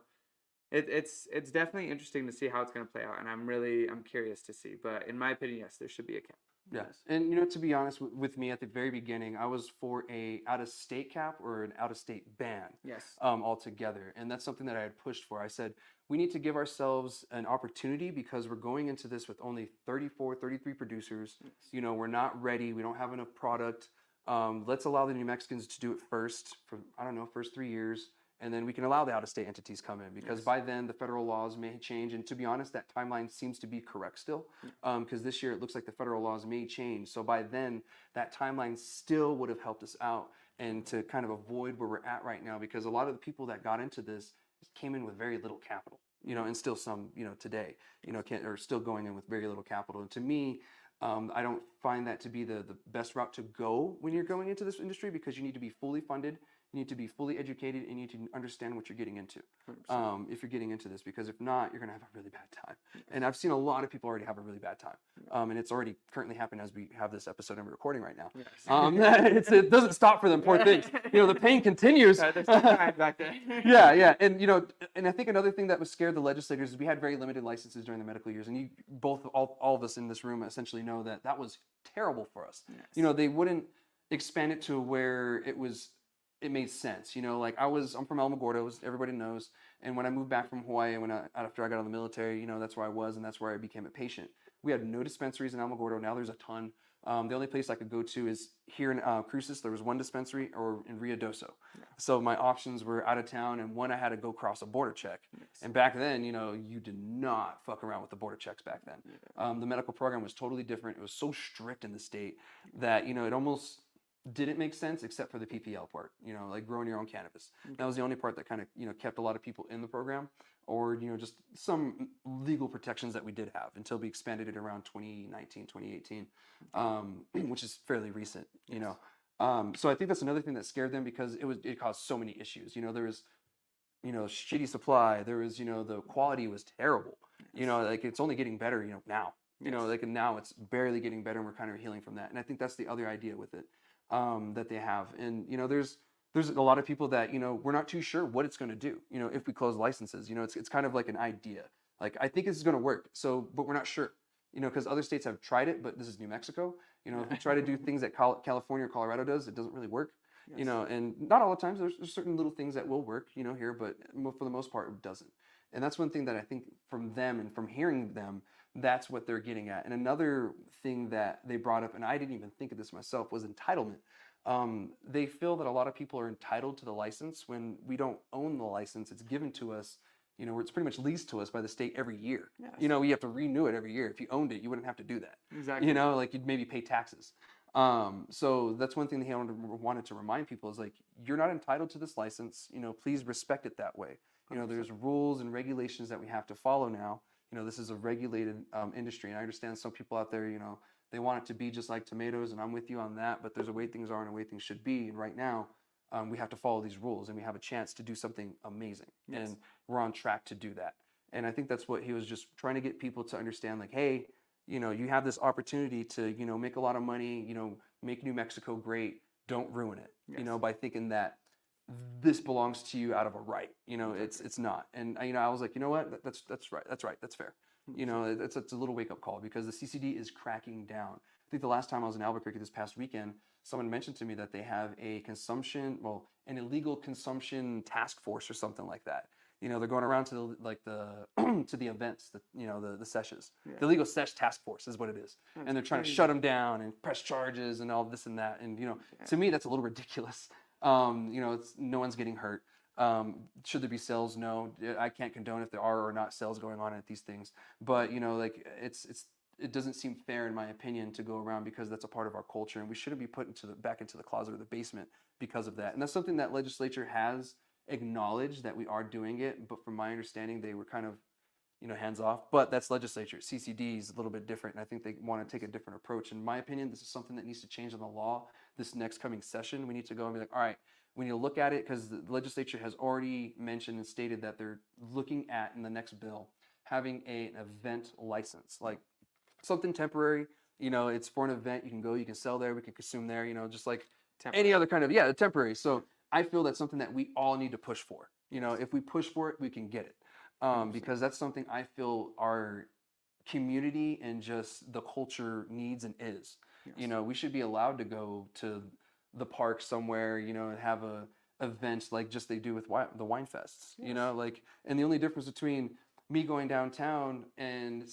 it's definitely interesting to see how it's going to play out, and I'm curious to see. But in my opinion, yes, there should be a cap. Yes, and you know, to be honest with me, at the very beginning, I was for a out-of-state cap or an out-of-state ban. Yes, altogether, and that's something that I had pushed for. I said we need to give ourselves an opportunity, because we're going into this with only 33 producers. Yes. You know, we're not ready. We don't have enough product. Let's allow the New Mexicans to do it first for, I don't know, first 3 years, and then we can allow the out-of-state entities come in, because yes. by then the federal laws may change. And to be honest, that timeline seems to be correct still, because this year it looks like the federal laws may change. So by then, that timeline still would have helped us out, and to kind of avoid where we're at right now, because a lot of the people that got into this came in with very little capital, you know, and still some, you know, today, you know, are still going in with very little capital. And to me, I don't find that to be the best route to go when you're going into this industry, because you need to be fully funded. You need to be fully educated, and you need to understand what you're getting into if you're getting into this, because if not, you're going to have a really bad time. And I've seen a lot of people already have a really bad time, and it's already currently happened as we have this episode and we're recording right now. Yes. It doesn't stop for them, poor things. You know, the pain continues. There's still time back there. Yeah. And, you know, and I think another thing that was scared the legislators is we had very limited licenses during the medical years, and you both, all of us in this room essentially know that that was terrible for us. Yes. You know, they wouldn't expand it to where it made sense, you know, like I'm from El Gordo, as everybody knows. And when I moved back from Hawaii, after I got out of the military, you know, that's where I was, and that's where I became a patient. We had no dispensaries in El Gordo. Now there's a ton. The only place I could go to is here in Cruces. There was one dispensary, or in Rio Doso. Yeah. So my options were out of town, and one I had to go cross a border check. Yes. And back then, you know, you did not fuck around with the border checks back then. Yeah. The medical program was totally different. It was so strict in the state that, you know, it almost didn't make sense, except for the PPL part, you know, like growing your own cannabis. Okay. That was the only part that kind of, you know, kept a lot of people in the program, or, you know, just some legal protections that we did have until we expanded it around 2019, 2018, which is fairly recent, you yes. know. So I think that's another thing that scared them, because it caused so many issues. You know, there was, you know, shitty supply. There was, you know, the quality was terrible. Yes. You know, like it's only getting better, you know, now. Yes. You know, like now it's barely getting better, and we're kind of healing from that. And I think that's the other idea with it. That they have. And, you know, there's a lot of people that, you know, we're not too sure what it's going to do, you know, if we close licenses. You know, it's kind of like an idea. Like, I think this is going to work, so, but we're not sure, you know, because other states have tried it, but this is New Mexico. You know, if we try to do things that California or Colorado does, it doesn't really work, yes. you know, and not all the times. There's certain little things that will work, you know, here, but for the most part, it doesn't. And that's one thing that I think from them and from hearing them, that's what they're getting at. And another thing that they brought up, and I didn't even think of this myself, was entitlement. They feel that a lot of people are entitled to the license when we don't own the license. It's given to us, you know, it's pretty much leased to us by the state every year. Yes. You know, we have to renew it every year. If you owned it, you wouldn't have to do that. Exactly. You know, like you'd maybe pay taxes. So that's one thing they wanted to remind people is like, you're not entitled to this license. You know, please respect it that way. You know, there's rules and regulations that we have to follow now. You know, this is a regulated industry, and I understand some people out there, you know, They want it to be just like tomatoes, and I'm with you on that, but there's a way things are and a way things should be. And right now, we have to follow these rules, and we have a chance to do something amazing. Yes. And we're on track to do that. And I think that's what he was just trying to get people to understand, like, hey, you know, you have this opportunity to, you know, make a lot of money, you know, make New Mexico great. Don't ruin it, yes. you know, by thinking that this belongs to you out of a right. You know, it's not. And, you know, I was like, you know what? That's right. That's fair. You know, it's a little wake-up call because the CCD is cracking down. I think the last time I was in Albuquerque this past weekend, someone mentioned to me that they have an illegal consumption task force or something like that. You know, they're going around to the events, the seshes. Yeah. The illegal sesh task force is what it is. That's and they're trying crazy. To shut them down and press charges and all this and that. And, you know, yeah. to me, that's a little ridiculous. You know, it's no one's getting hurt. Should there be sales? No, I can't condone if there are or not sales going on at these things. But, you know, like it doesn't seem fair, in my opinion, to go around because that's a part of our culture. And we shouldn't be put back into the closet or the basement because of that. And that's something that legislature has acknowledged, that we are doing it. But from my understanding, they were kind of, you know, hands off. But that's legislature. CCD is a little bit different. And I think they want to take a different approach. In my opinion, this is something that needs to change in the law this next coming session. We need to go and be like, all right, we need to look at it, because the legislature has already mentioned and stated that they're looking at, in the next bill, having an event license, like something temporary. You know, it's for an event. You can go, you can sell there, we can consume there, you know, just like temporary. Any other kind of, yeah, temporary. So I feel that's something that we all need to push for. You know, if we push for it, we can get it. Because that's something I feel our community and just the culture needs and is. Yes. You know, we should be allowed to go to the park somewhere, you know, and have a event like just they do with the wine fests, yes. you know, like, and the only difference between me going downtown and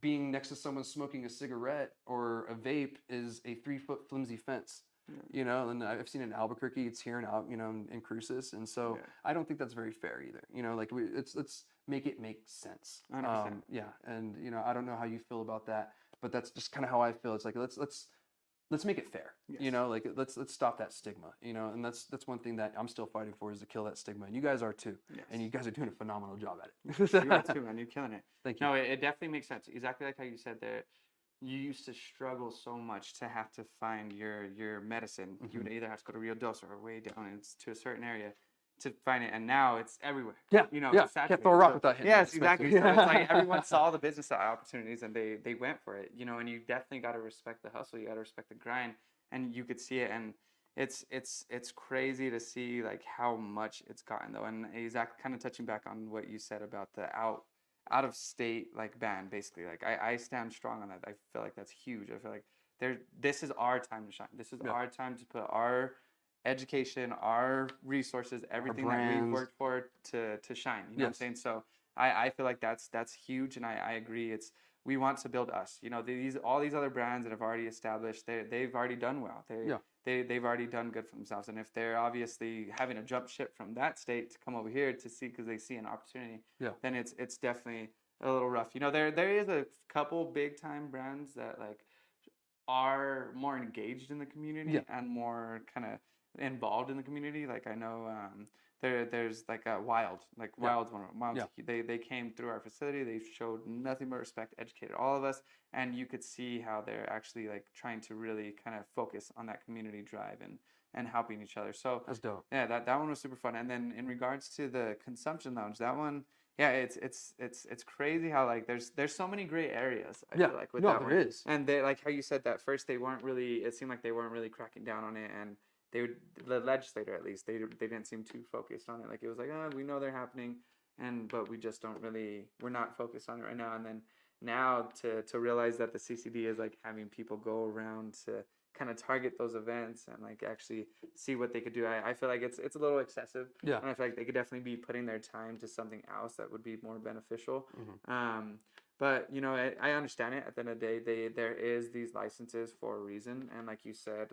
being next to someone smoking a cigarette or a vape is a 3-foot flimsy fence, yeah. you know, and I've seen it in Albuquerque, it's here and out, you know, in Cruces. And so yeah. I don't think that's very fair either. You know, like let's make it make sense. 100%. Yeah. And you know, I don't know how you feel about that, but that's just kind of how I feel. It's like, let's make it fair, yes. you know, like let's stop that stigma, you know, and that's one thing that I'm still fighting for, is to kill that stigma. And you guys are too. Yes. And you guys are doing a phenomenal job at it. You are too, man. You're killing it. Thank you. No, it definitely makes sense. Exactly like how you said there, you used to struggle so much to have to find your medicine. Mm-hmm. You would either have to go to Rio Doce or way down to a certain area to find it, and now it's everywhere. Yeah, you know, yeah. It's saturated. Can't throw a rock without hitting. Yes, exactly. So it's like everyone saw the business opportunities and they went for it. You know, and you definitely got to respect the hustle. You got to respect the grind, and you could see it. And it's crazy to see like how much it's gotten though. And exactly, kind of touching back on what you said about the out of state like ban, basically. Like I stand strong on that. I feel like that's huge. I feel like this is our time to shine. This is yeah. our time to put our education, our resources, everything that we've worked for to shine. You know yes. what I'm saying? So I feel like that's huge, and I agree. It's, we want to build us. You know, all these other brands that have already established, they've already done well. They've already done good for themselves. And if they're obviously having to jump ship from that state to come over here to see, because they see an opportunity, yeah. then it's definitely a little rough. You know, there is a couple big time brands that like are more engaged in the community yeah. and more kind of involved in the community. Like I know there's like a wild yeah. They came through our facility. They showed nothing but respect, educated all of us, and you could see how they're actually like trying to really kind of focus on that community drive and helping each other. So that's dope. Yeah, that one was super fun. And then in regards to the consumption lounge, that one, yeah, it's crazy how like there's so many gray areas. I yeah, feel like with no, that there one. Is. And they, like how you said that first, it seemed like they weren't really cracking down on it, and the legislator at least, they didn't seem too focused on it. Like it was like, oh, we know they're happening, but we just don't really, we're not focused on it right now. And then now to realize that the CCD is like having people go around to kind of target those events and like actually see what they could do. I feel like it's a little excessive. Yeah. And I feel like they could definitely be putting their time to something else that would be more beneficial. Mm-hmm. But, you know, I understand it. At the end of the day, there is these licenses for a reason. And like you said,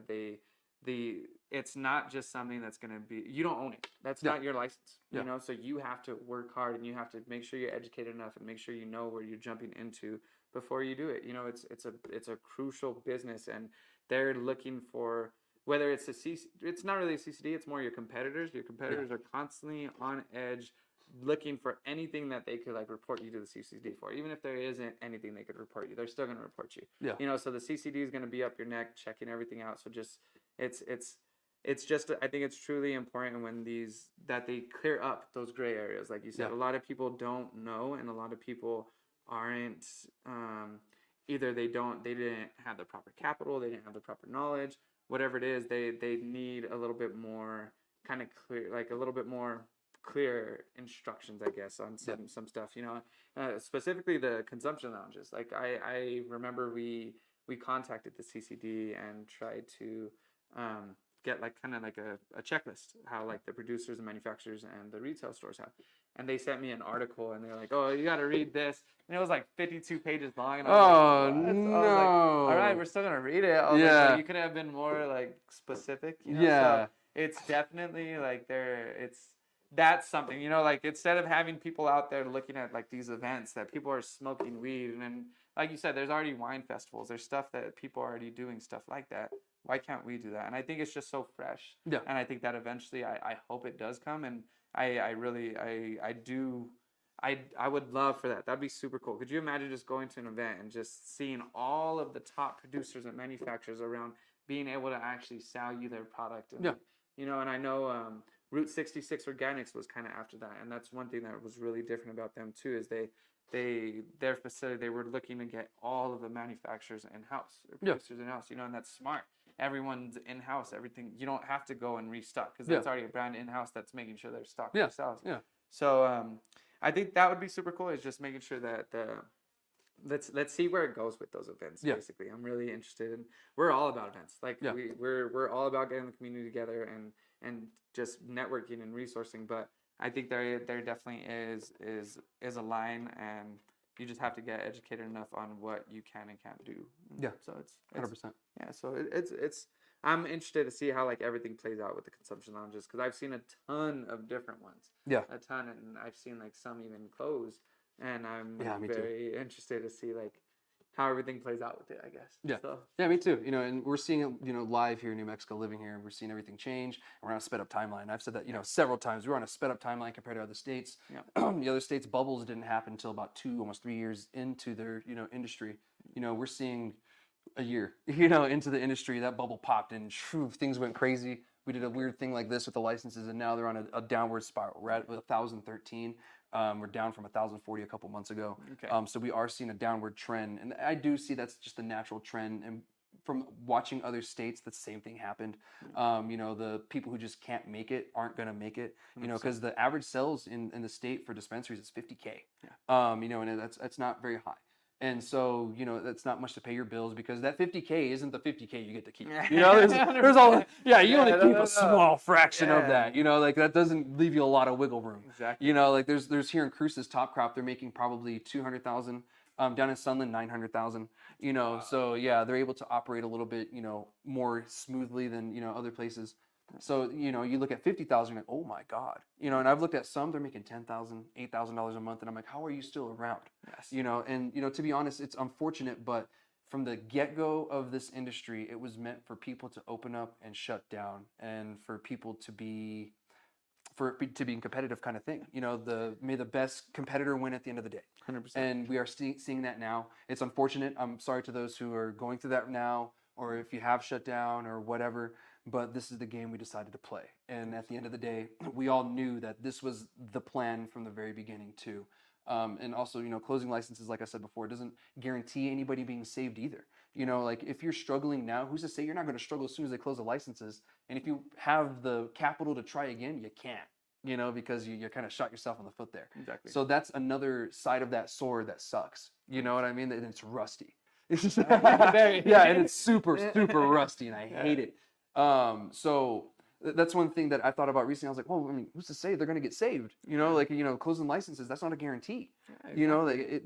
it's not just something that's going to be, you don't own it. That's yeah. not your license, yeah. you know? So you have to work hard, and you have to make sure you're educated enough and make sure you know where you're jumping into before you do it. You know, it's a crucial business, and they're looking for, whether it's it's not really a CCD, it's more your competitors. Your competitors yeah. are constantly on edge, looking for anything that they could like report you to the CCD for. Even if there isn't anything they could report you, they're still going to report you. Yeah. You know, so the CCD is going to be up your neck checking everything out. So just it's just, I think it's truly important when these, that they clear up those gray areas. Like you said, yeah. A lot of people don't know, and a lot of people aren't, either they didn't have the proper capital, they didn't have the proper knowledge, whatever it is, they need a little bit more kind of clear, like a little bit more clear instructions, I guess, on some stuff, you know, specifically the consumption lounges. Like I remember we contacted the CCD and tried to, get like kind of like a checklist, how like the producers and manufacturers and the retail stores have. And they sent me an article and they're like, oh, you got to read this. And it was like 52 pages long. And I was like, no. I was like, all right, we're still going to read it. I was like, well, you could have been more like specific. You know? Yeah. So it's definitely like that's something, you know, like instead of having people out there looking at like these events that people are smoking weed. And then, like you said, there's already wine festivals. There's stuff that people are already doing stuff like that. Why can't we do that? And I think it's just so fresh. Yeah. And I think that eventually, I hope it does come. And I would love for that. That'd be super cool. Could you imagine just going to an event and just seeing all of the top producers and manufacturers around, being able to actually sell you their product? And, you know, and I know Route 66 Organics was kind of after that. And that's one thing that was really different about them too, is their facility, they were looking to get all of the manufacturers in-house, their producers in-house, you know, and that's smart. Everyone's in-house, everything. You don't have to go and restock, because that's already a brand in-house that's making sure they're stocked themselves. Yeah. So I think that would be super cool, is just making sure that let's see where it goes with those events. Basically, I'm really interested in, we're all about events. Like we're all about getting the community together and just networking and resourcing, but I think there definitely is a line, and you just have to get educated enough on what you can and can't do. Yeah. So it's 100%. Yeah. So it's I'm interested to see how like everything plays out with the consumption lounges, because I've seen a ton of different ones. Yeah. A ton, and I've seen like some even close, and I'm very interested to see like how everything plays out with it, I guess. Yeah. So. Yeah, me too. You know, and we're seeing it, you know, live here in New Mexico, living here, and we're seeing everything change. And we're on a sped up timeline. I've said that, you know, several times. We're on a sped up timeline compared to other states. Yeah. The other states' bubbles didn't happen until about 2, almost 3 years into their, you know, industry. You know, we're seeing a year, you know, into the industry, that bubble popped and shoo, things went crazy. We did a weird thing like this with the licenses, and now they're on a downward spiral. We're at 1,013. We're down from 1,040 a couple months ago. Okay. So we are seeing a downward trend. And I do see that's just the natural trend. And from watching other states, the same thing happened. You know, the people who just can't make it aren't going to make it. You know, because the average sales in the state for dispensaries is $50K. Yeah. You know, and that's not very high. And so, you know, that's not much to pay your bills, because that $50K isn't the $50K you get to keep. You know, there's all, you only keep a small fraction of that. You know, like that doesn't leave you a lot of wiggle room. Exactly. You know, like there's here in Cruces, TopCrop, they're making probably $200,000. Down in Sunland, $900,000. You know, so yeah, they're able to operate a little bit, you know, more smoothly than, you know, other places. So, you know, you look at $50,000, like, oh my God, you know, and I've looked at some, they're making $10,000, $8,000 a month. And I'm like, how are you still around? Yes. You know, and, you know, to be honest, it's unfortunate, but from the get-go of this industry, it was meant for people to open up and shut down, and for people to be, competitive kind of thing. You know, may the best competitor win at the end of the day. 100%. And we are seeing that now. It's unfortunate. I'm sorry to those who are going through that now, or if you have shut down or whatever, but this is the game we decided to play. And at the end of the day, we all knew that this was the plan from the very beginning too. And also, you know, closing licenses, like I said before, doesn't guarantee anybody being saved either. You know, like if you're struggling now, who's to say you're not going to struggle as soon as they close the licenses? And if you have the capital to try again, you can't, you know, because you kind of shot yourself in the foot there. Exactly. So that's another side of that sword that sucks. You know what I mean? And it's rusty. Yeah, and it's super, super rusty, and I hate it. So that's one thing that I thought about recently. I was like, well, I mean, who's to say they're going to get saved? You know, like, you know, closing licenses, that's not a guarantee. You know, like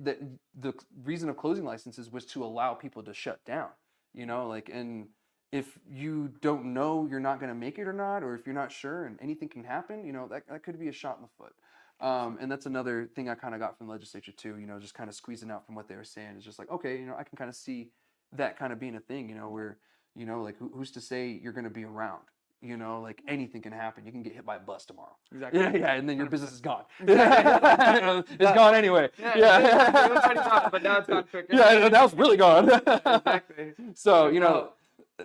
the reason of closing licenses was to allow people to shut down, you know, like, and if you don't know you're not going to make it or not, or if you're not sure and anything can happen, you know, that could be a shot in the foot. And that's another thing I kind of got from the legislature too, you know, just kind of squeezing out from what they were saying. It's just like, okay, you know, I can kind of see that kind of being a thing, you know, where, you know, like who's to say you're going to be around, You know, like anything can happen. You can get hit by a bus tomorrow. Exactly. Yeah, yeah, and then your business is gone. Exactly. It's gone anyway. Yeah, yeah. It was pretty tough, but now it's gone quicker. Yeah, that was really gone. Exactly. So, you know,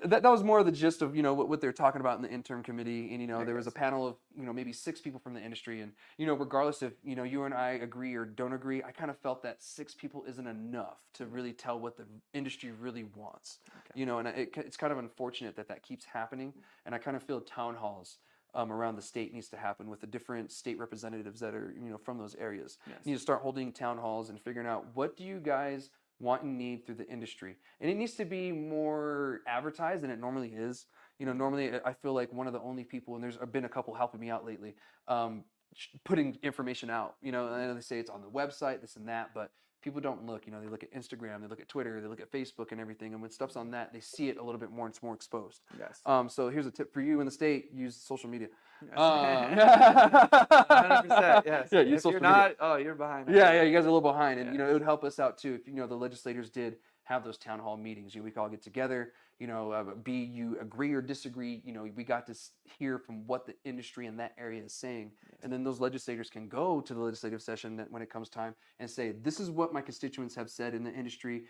that was more of the gist of, you know, what they're talking about in the interim committee. And, you know, there was a panel of, you know, maybe 6 people from the industry. And, you know, regardless if, you know, you and I agree or don't agree, I kind of felt that 6 people isn't enough to really tell what the industry really wants. Okay. You know, and it's kind of unfortunate that keeps happening. And I kind of feel town halls around the state needs to happen with the different state representatives that are, you know, from those areas. Yes. You need to start holding town halls and figuring out what do you guys want and need through the industry, and it needs to be more advertised than it normally is. You know, normally I feel like one of the only people, and there's been a couple helping me out lately, putting information out. You know, I know they say it's on the website, this and that, but people don't look. You know, they look at Instagram, they look at Twitter, they look at Facebook, and everything. And when stuff's on that, they see it a little bit more, and it's more exposed. Yes. So here's a tip for you in the state: use social media. Yes. 100%, yes. Yeah, if you're not, you're behind. Yeah, you guys are a little behind, and you know it would help us out too if you know the legislators did have those town hall meetings. You know, we could all get together. You know, be you agree or disagree. You know, we got to hear from what the industry in that area is saying, and then those legislators can go to the legislative session that when it comes time and say, "This is what my constituents have said in the industry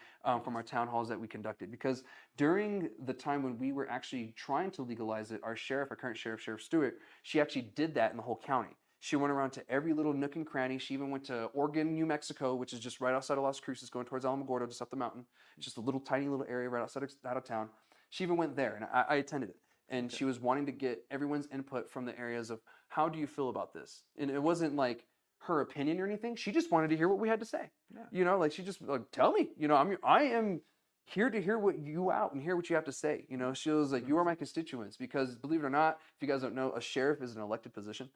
from our town halls that we conducted." Because during the time when we were actually trying to legalize it, our current sheriff, Sheriff Stewart, she actually did that in the whole county. She went around to every little nook and cranny. She even went to Oregon, New Mexico, which is just right outside of Las Cruces, going towards Alamogordo, just up the mountain. It's just a little tiny little area right outside out of town. She even went there, and I attended it. And she was wanting to get everyone's input from the areas of, how do you feel about this? And it wasn't like her opinion or anything. She just wanted to hear what we had to say. Yeah. You know, like she just like, tell me. You know, I am here to hear what you out and hear what you have to say. You know, she was like, you are my constituents, because believe it or not, if you guys don't know, a sheriff is an elected position.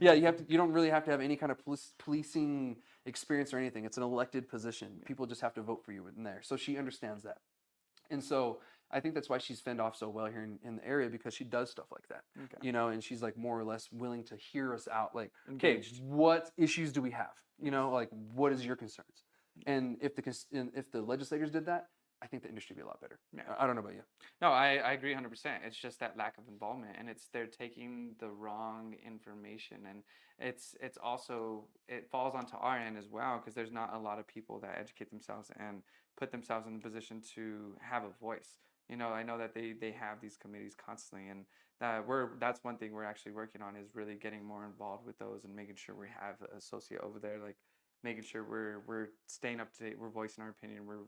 Yeah, you don't really have to have any kind of policing experience or anything. It's an elected position. People just have to vote for you in there. So she understands that. And so I think that's why she's fend off so well here in the area, because she does stuff like that, you know, and she's like more or less willing to hear us out. Like, engaged. Okay, what issues do we have? You know, like, what is your concerns? And if the legislators did that, I think the industry would be a lot better. Yeah. I don't know about you. No, I agree 100%. It's just that lack of involvement, and they're taking the wrong information, and it's also, it falls onto our end as well, because there's not a lot of people that educate themselves and put themselves in the position to have a voice. You know, I know that they have these committees constantly, and that's one thing we're actually working on, is really getting more involved with those and making sure we have an associate over there, like, making sure we're staying up to date, we're voicing our opinion, we're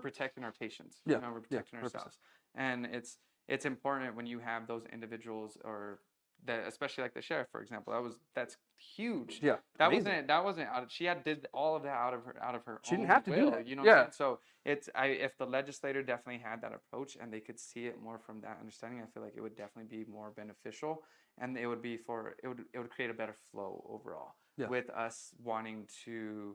protecting our patients, you know, we're protecting ourselves, and it's important when you have those individuals, or that, especially like the sheriff, for example, that's huge. Yeah, that wasn't out of, she had did all of that out of her. She own didn't have to do that, you know. Yeah. What I mean? So if the legislator definitely had that approach and they could see it more from that understanding, I feel like it would definitely be more beneficial, and it would create a better flow overall. Yeah. With us wanting to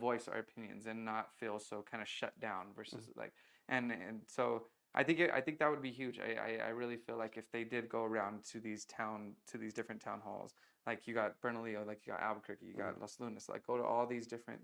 voice our opinions and not feel so kind of shut down versus like, and so I think that would be huge. I really feel like if they did go around to these different town halls, like you got Bernalillo, like you got Albuquerque, you got Las Lunas, like go to all these different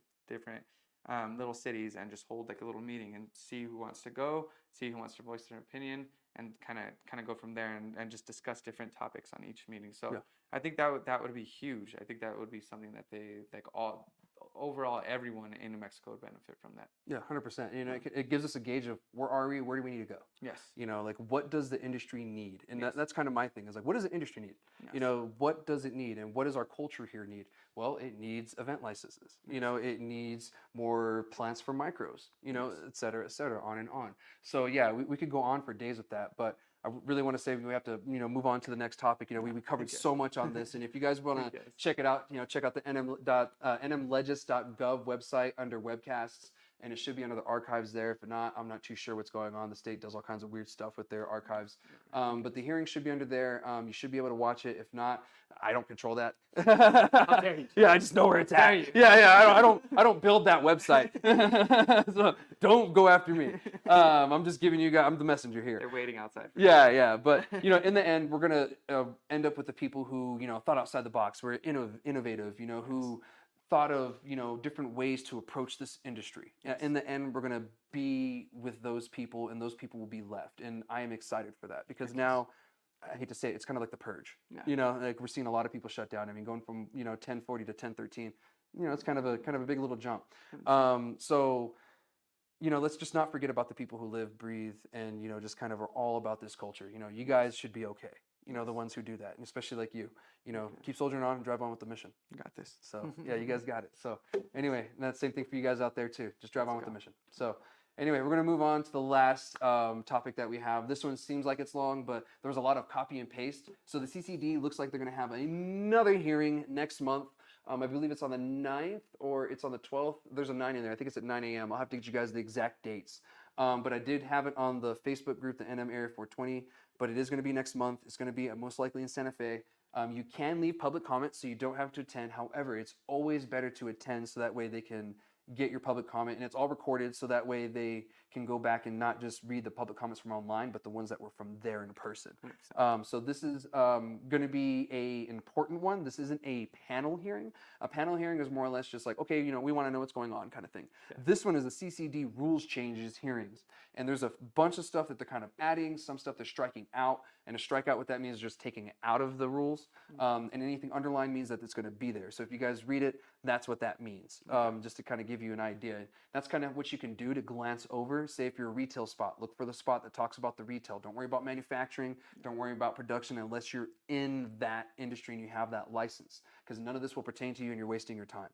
little cities and just hold like a little meeting and see who wants to go, see who wants to voice their opinion, and kind of go from there and just discuss different topics on each meeting. So I think that would be huge. I think that would be something that they like all overall everyone in New Mexico would benefit from that. Yeah, 100%. You know, it gives us a gauge of where are we, where do we need to go? Yes. You know, like what does the industry need? And that's kind of my thing is like, what does the industry need? Yes. You know, what does it need? And what does our culture here need? Well, it needs event licenses. You know, it needs more plants for micros, you know, et cetera, on and on. So yeah, we could go on for days with that, but I really want to say we have to, you know, move on to the next topic. You know, we covered so much on this, and if you guys want to check it out, you know, check out the nmlegis.gov website under webcasts, and it should be under the archives there. If not, I'm not too sure what's going on. The state does all kinds of weird stuff with their archives, but the hearing should be under there. You should be able to watch it. If not, I don't control that. Yeah, I just know where it's at. Yeah, I don't build that website. So don't go after me. I'm just giving you guys. I'm the messenger here. They're waiting outside. Yeah, but you know, in the end, we're gonna end up with the people who you know thought outside the box, were innovative, you know, who thought of, you know, different ways to approach this industry. In the end, we're going to be with those people, and those people will be left. And I am excited for that, because now, I hate to say it, it's kind of like the purge. Yeah. You know, like we're seeing a lot of people shut down. I mean, going from, you know, 1040 to 1013, you know, it's kind of a big little jump. So, you know, let's just not forget about the people who live, breathe, and, you know, just kind of are all about this culture. You know, you guys should be okay. You know, the ones who do that, and especially like you know, keep soldiering on and drive on with the mission. You got this. So yeah, you guys got it. So anyway, and that's the same thing for you guys out there too. Just drive on with the mission. So anyway, we're going to move on to the last topic that we have. This one seems like it's long, but there was a lot of copy and paste. So the CCD looks like they're going to have another hearing next month. I believe it's on the 9th or it's on the 12th. There's a 9 in there. I think it's at 9 a.m. I'll have to get you guys the exact dates. But I did have it on the Facebook group, the NM Area 420. But it is going to be next month. It's going to be most likely in Santa Fe. You can leave public comments, so you don't have to attend. However, it's always better to attend, so that way they can get your public comment, and it's all recorded, so that way they can go back and not just read the public comments from online, but the ones that were from there in person. So this is going to be an important one. This isn't a panel hearing. A panel hearing is more or less just like, okay, you know, we want to know what's going on kind of thing. Yeah. This one is the CCD rules changes hearings, and there's a bunch of stuff that they're kind of adding, some stuff they're striking out, and a strikeout, what that means is just taking it out of the rules, and anything underlined means that it's going to be there. So if you guys read it, that's what that means, just to kind of give you an idea. That's kind of what you can do to glance over. Say if you're a retail spot, look for the spot that talks about the retail. Don't worry about manufacturing. Don't worry about production unless you're in that industry and you have that license, because none of this will pertain to you and you're wasting your time.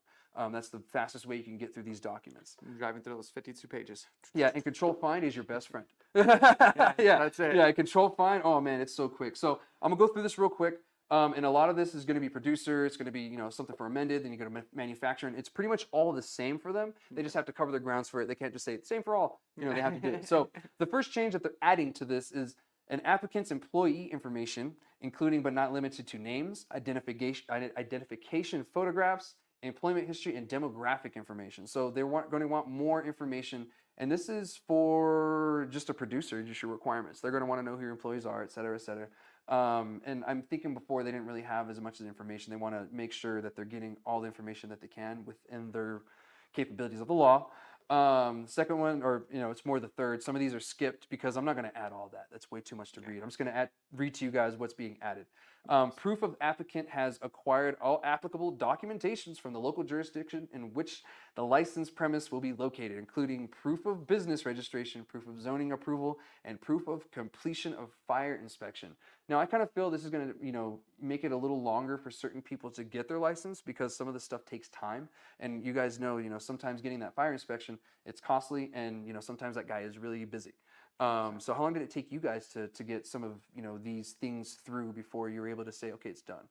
That's the fastest way you can get through these documents. I'm driving through those 52 pages. Yeah, and Control Find is your best friend. Yeah, that's it. Yeah, Control Find. Oh man, it's so quick. So I'm gonna go through this real quick. And a lot of this is going to be producer. It's going to be, you know, something for amended. Then you go to manufacturing. It's pretty much all the same for them. They just have to cover their grounds for it. They can't just say same for all. You know, they have to do it. So the first change that they're adding to this is an applicant's employee information, including but not limited to names, identification photographs, employment history, and demographic information. So they're going to want more information. And this is for just a producer, just your requiremets. They're going to want to know who your employees are, et cetera, et cetera. And I'm thinking before they didn't really have as much as information. They want to make sure that they're getting all the information that they can within their capabilities of the law. Second one, or, you know, it's more the third. Some of these are skipped because I'm not going to add all that. That's way too much to read. I'm just going to read to you guys what's being added. Proof of applicant has acquired all applicable documentations from the local jurisdiction in which the licensed premise will be located, including proof of business registration, proof of zoning approval, and proof of completion of fire inspection. Now, I kind of feel this is going to, you know, make it a little longer for certain people to get their license, because some of the stuff takes time. And you guys know, you know, sometimes getting that fire inspection, it's costly, and you know sometimes that guy is really busy. So how long did it take you guys to get some of, you know, these things through before you were able to say, okay, it's done?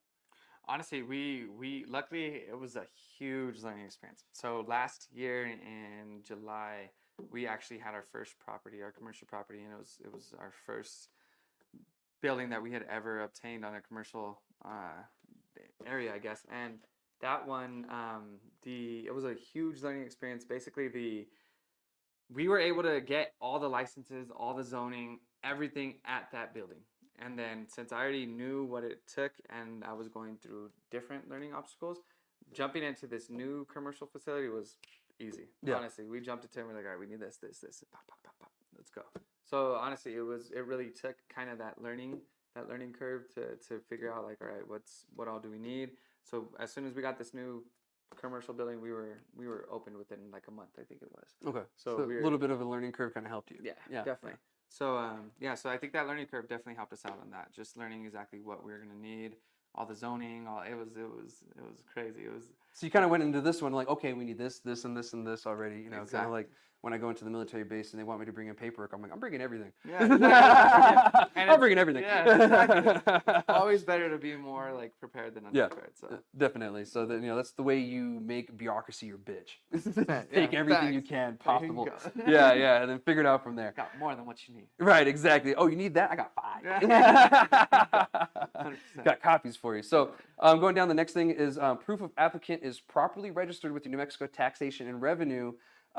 Honestly, we luckily it was a huge learning experience. So last year in July, we actually had our first property, our commercial property, and it was our first building that we had ever obtained on a commercial area, I guess, and. That one, it was a huge learning experience. Basically, we were able to get all the licenses, all the zoning, everything at that building. And then since I already knew what it took and I was going through different learning obstacles, jumping into this new commercial facility was easy. Yeah. Honestly, we jumped into it and we're like, all right, we need this, pop, pop, pop, pop, let's go. So honestly, it really took kind of that learning curve to figure out like, all right, what all do we need? So as soon as we got this new commercial building, we were open within like a month, I think it was. Okay. So a little bit of a learning curve kind of helped you. Yeah, definitely. Yeah. So so I think that learning curve definitely helped us out on that. Just learning exactly what we were gonna need, all the zoning, it was crazy. It was. So you kind of went into this one like, okay, we need this, and this, and this already. You know, exactly. Kind of like when I go into the military base and they want me to bring in paperwork, I'm like, I'm bringing everything. Yeah, exactly. I'm bringing everything. Yeah, exactly. Always better to be more like prepared than unprepared. Yeah, so. Definitely. So that, you know, that's the way you make bureaucracy your bitch. Take everything you can possible. You and then figure it out from there. Got more than what you need. Right, exactly. Oh, you need that? I got 5. Got copies for you. So going down, the next thing is proof of applicant is properly registered with the New Mexico Taxation and Revenue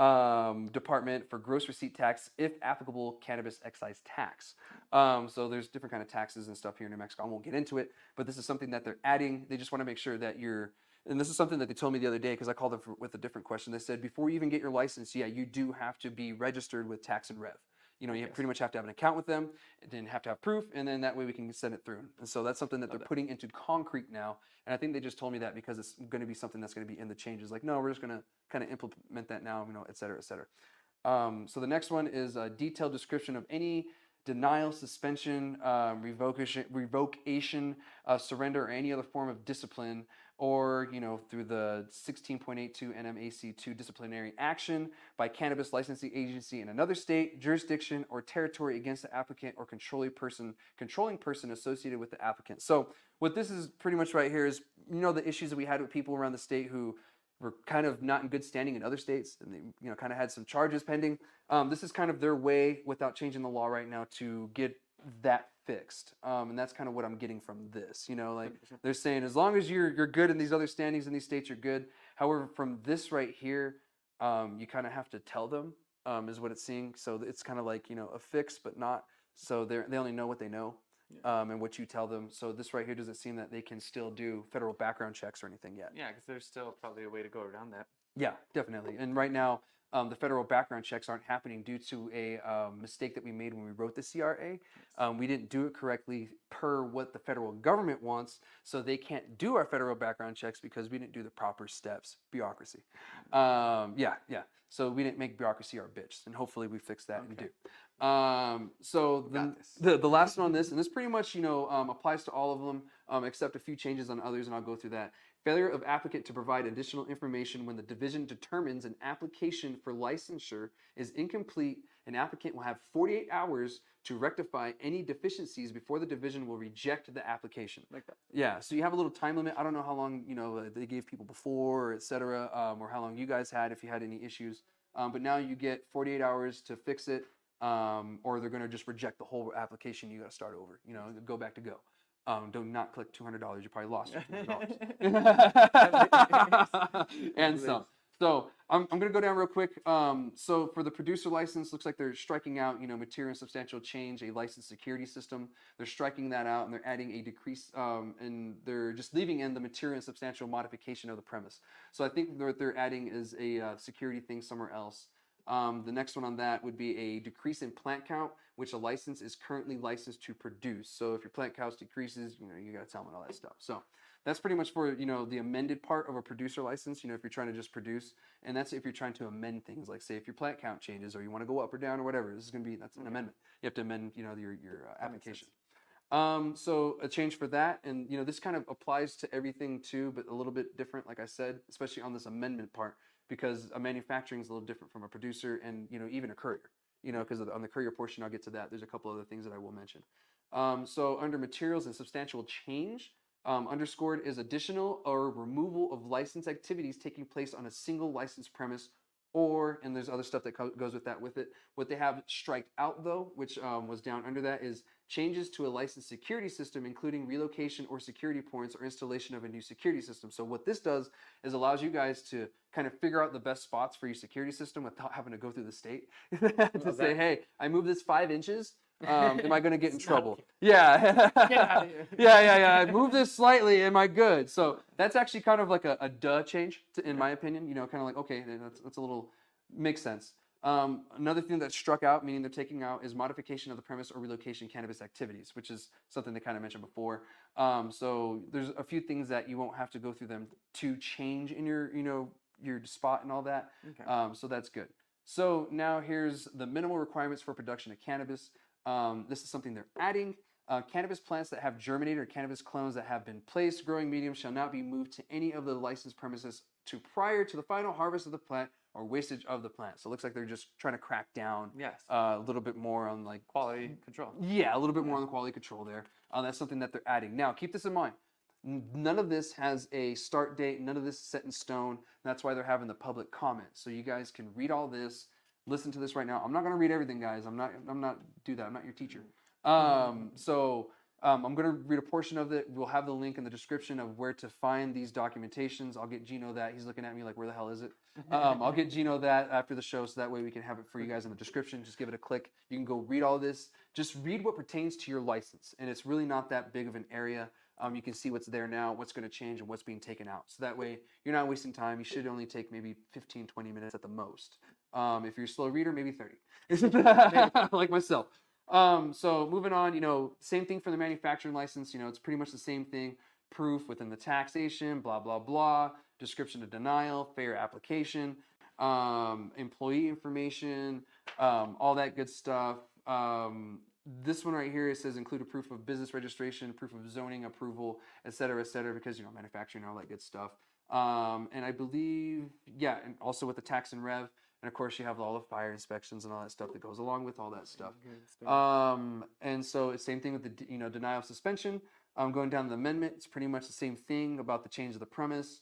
Department for gross receipt tax, if applicable, cannabis excise tax. So there's different kind of taxes and stuff here in New Mexico. I won't get into it, but this is something that they're adding. They just want to make sure that you're and this is something that they told me the other day because I called them with a different question. They said, before you even get your license, yeah, you do have to be registered with Tax and Rev. You know, you pretty much have to have an account with them, and then have to have proof, and then that way we can send it through. And so that's something that they're putting into concrete now. And I think they just told me that because it's going to be something that's going to be in the changes. Like, no, we're just going to kind of implement that now, you know, et cetera, et cetera. So the next one is a detailed description of any denial, suspension, revocation, surrender, or any other form of discipline, or, you know, through the 16.82 NMAC2 disciplinary action by cannabis licensing agency in another state, jurisdiction, or territory against the applicant or controlling person associated with the applicant. So what this is pretty much right here is, you know, the issues that we had with people around the state who were kind of not in good standing in other states, and they, you know, kind of had some charges pending. This is kind of their way, without changing the law right now, to get that fixed, and that's kind of what I'm getting from this. You know, like they're saying, as long as you're good in these other standings in these states, you're good. However, from this right here, you kind of have to tell them, is what it's seeing. So it's kind of like, you know, a fix, but not. So they only know what they know, and what you tell them. So this right here doesn't seem that they can still do federal background checks or anything yet. Yeah, because there's still probably a way to go around that. Yeah, definitely. And right now, the federal background checks aren't happening due to a mistake that we made when we wrote the CRA. We didn't do it correctly per what the federal government wants, so they can't do our federal background checks because we didn't do the proper steps. Bureaucracy. So we didn't make bureaucracy our bitch, and hopefully we fix that and do. So the last one on this, and this pretty much, you know, applies to all of them, except a few changes on others, and I'll go through that. Failure of applicant to provide additional information when the division determines an application for licensure is incomplete. An applicant will have 48 hours to rectify any deficiencies before the division will reject the application. Like that. Yeah, so you have a little time limit. I don't know how long, you know, they gave people before, et cetera, or how long you guys had if you had any issues. But now you get 48 hours to fix it, or they're going to just reject the whole application. You got to start over, you know, go back to go. Do not click $200. You probably lost $200 and some. So I'm going to go down real quick. So for the producer license, looks like they're striking out, you know, material and substantial change, a license security system. They're striking that out, and they're adding a decrease, and they're just leaving in the material and substantial modification of the premise. So I think what they're adding is a security thing somewhere else. The next one on that would be a decrease in plant count, which a license is currently licensed to produce. So if your plant count decreases, you know, you got to tell them and all that stuff. So that's pretty much for, you know, the amended part of a producer license, you know, if you're trying to just produce, and that's if you're trying to amend things, like say if your plant count changes or you want to go up or down or whatever, this is going to be, that's an amendment. You have to amend, you know, your application. So a change for that, and, you know, this kind of applies to everything too, but a little bit different, like I said, especially on this amendment part. Because a manufacturing is a little different from a producer, and, you know, even a courier, you know, because on the courier portion, I'll get to that. There's a couple other things that I will mention. So under materials and substantial change, underscored is additional or removal of license activities taking place on a single license premise, or, and there's other stuff that goes with that with it. What they have striked out though, which was down under that, is changes to a license security system, including relocation or security points or installation of a new security system. So what this does is allows you guys to kind of figure out the best spots for your security system without having to go through the state to say, hey, I moved this 5 inches. Am I going to get in trouble? Yeah. Get out of here. I moved this slightly. Am I good? So that's actually kind of like a duh change, in my opinion, you know, kind of like, okay, that's a little, makes sense. Another thing that struck out, meaning they're taking out, is modification of the premise or relocation cannabis activities, which is something they kind of mentioned before. So there's a few things that you won't have to go through them to change in your, you know, your spot and all that. Okay. So that's good. So now here's the minimal requirements for production of cannabis. This is something they're adding. Cannabis plants that have germinated or cannabis clones that have been placed growing medium shall not be moved to any of the licensed premises to prior to the final harvest of the plant or wastage of the plant. So it looks like they're just trying to crack down a little bit more on, like, quality control. Yeah, a little bit more on the quality control there. That's something that they're adding. Now, keep this in mind. None of this has a start date. None of this is set in stone. That's why they're having the public comment. So you guys can read all this. Listen to this right now. I'm not going to read everything, guys. I'm not do that. I'm not your teacher. I'm going to read a portion of it. We'll have the link in the description of where to find these documentations. I'll get Gino that. He's looking at me like, where the hell is it? I'll get Gino that after the show, so that way we can have it for you guys in the description. Just give it a click. You can go read all this. Just read what pertains to your license. And it's really not that big of an area. You can see what's there now, what's going to change, and what's being taken out. So that way, you're not wasting time. You should only take maybe 15, 20 minutes at the most. If you're a slow reader, maybe 30. Like myself. So moving on, you know, same thing for the manufacturing license. You know, it's pretty much the same thing. Proof within the taxation, blah, blah, blah. Description of denial, fair application, employee information, all that good stuff. This one right here, it says include a proof of business registration, proof of zoning approval, et cetera, because, you know, manufacturing, all that good stuff. And I believe, yeah, and also with the tax and rev. And of course, you have all the fire inspections and all that stuff that goes along with all that stuff. And so it's same thing with the, you know, denial of suspension. Going down to the amendment, it's pretty much the same thing about the change of the premise,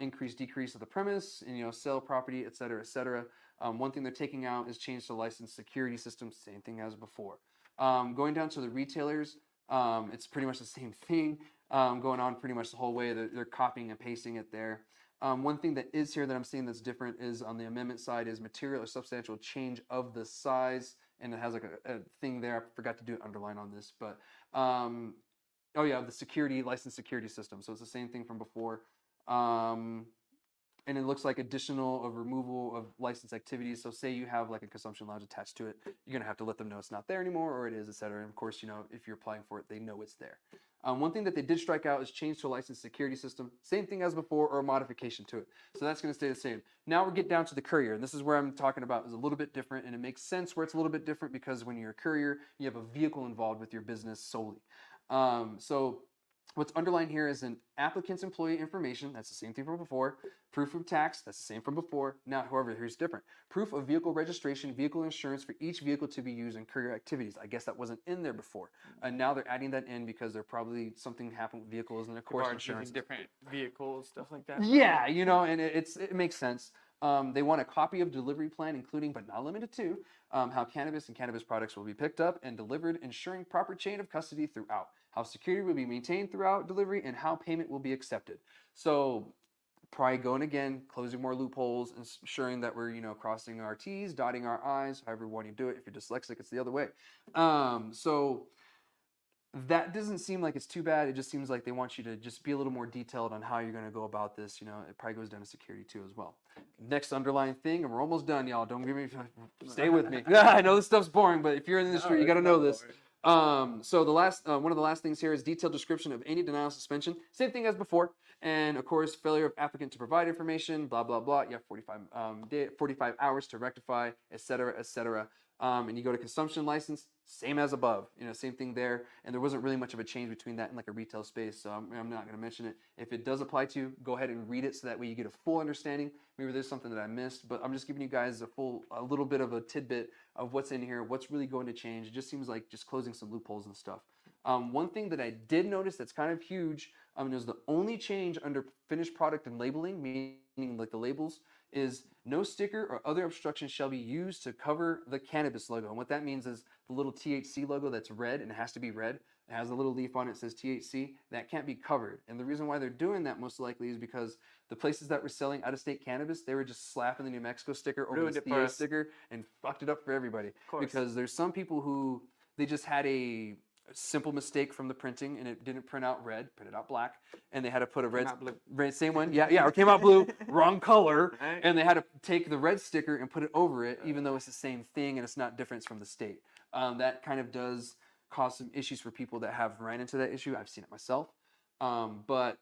increase, decrease of the premise, and, you know, sell property, et cetera, et cetera. One thing they're taking out is change to license security system, same thing as before. Going down to the retailers, it's pretty much the same thing going on pretty much the whole way. They're copying and pasting it there. One thing that is here that I'm seeing that's different is on the amendment side is material or substantial change of the size. And it has like a thing there. I forgot to do an underline on this, but oh yeah, the security license security system. So it's the same thing from before. And it looks like additional of removal of licensed activities. So say you have like a consumption lounge attached to it, you're going to have to let them know it's not there anymore, or it is, et cetera. And of course, you know, if you're applying for it, they know it's there. One thing that they did strike out is change to a licensed security system. Same thing as before, or a modification to it. So that's going to stay the same. Now we get down to the courier. And this is where I'm talking about is a little bit different. And it makes sense where it's a little bit different because when you're a courier, you have a vehicle involved with your business solely. So what's underlined here is an applicant's employee information. That's the same thing from before. Proof of tax. That's the same from before. Now, however, here's different. Proof of vehicle registration, vehicle insurance for each vehicle to be used in courier activities. I guess that wasn't in there before. And now they're adding that in because there probably something happened with vehicles and, of course, insurance. Different vehicles, stuff like that. Yeah, you know, and it makes sense. They want a copy of delivery plan, including but not limited to how cannabis and cannabis products will be picked up and delivered, ensuring proper chain of custody throughout, how security will be maintained throughout delivery, and how payment will be accepted. So probably going again, closing more loopholes, ensuring that we're, you know, crossing our T's, dotting our I's, however you want to do it. If you're dyslexic, it's the other way. So that doesn't seem like it's too bad. It just seems like they want you to just be a little more detailed on how you're going to go about this. You know, it probably goes down to security too as well. Next underlying thing, and we're almost done, y'all. Don't give me, stay with me. I know this stuff's boring, but if you're in the industry, you got to know this. So the last, one of the last things here is detailed description of any denial suspension. Same thing as before. And of course, failure of applicant to provide information, blah, blah, blah. You have 45 hours to rectify, et cetera, et cetera. And you go to consumption license, same as above, you know, same thing there. And there wasn't really much of a change between that and like a retail space. So I'm not going to mention it. If it does apply to you, go ahead and read it. So that way you get a full understanding. Maybe there's something that I missed, but I'm just giving you guys a little bit of a tidbit of what's in here, what's really going to change. It just seems like just closing some loopholes and stuff. One thing that I did notice that's kind of huge, is the only change under finished product and labeling, meaning like the labels, is no sticker or other obstruction shall be used to cover the cannabis logo. And what that means is the little THC logo that's red, and it has to be red. It has a little leaf on it that says THC. That can't be covered. And the reason why they're doing that most likely is because the places that were selling out-of-state cannabis, they were just slapping the New Mexico sticker over the DEA sticker and fucked it up for everybody. Because there's some people who, they just had a simple mistake from the printing, and it didn't print out red, printed out black, and they had to put a red same one, yeah, or came out blue, wrong color, right. And they had to take the red sticker and put it over it, even though it's the same thing and it's not different from the state. That kind of does cause some issues for people that have ran into that issue. I've seen it myself, but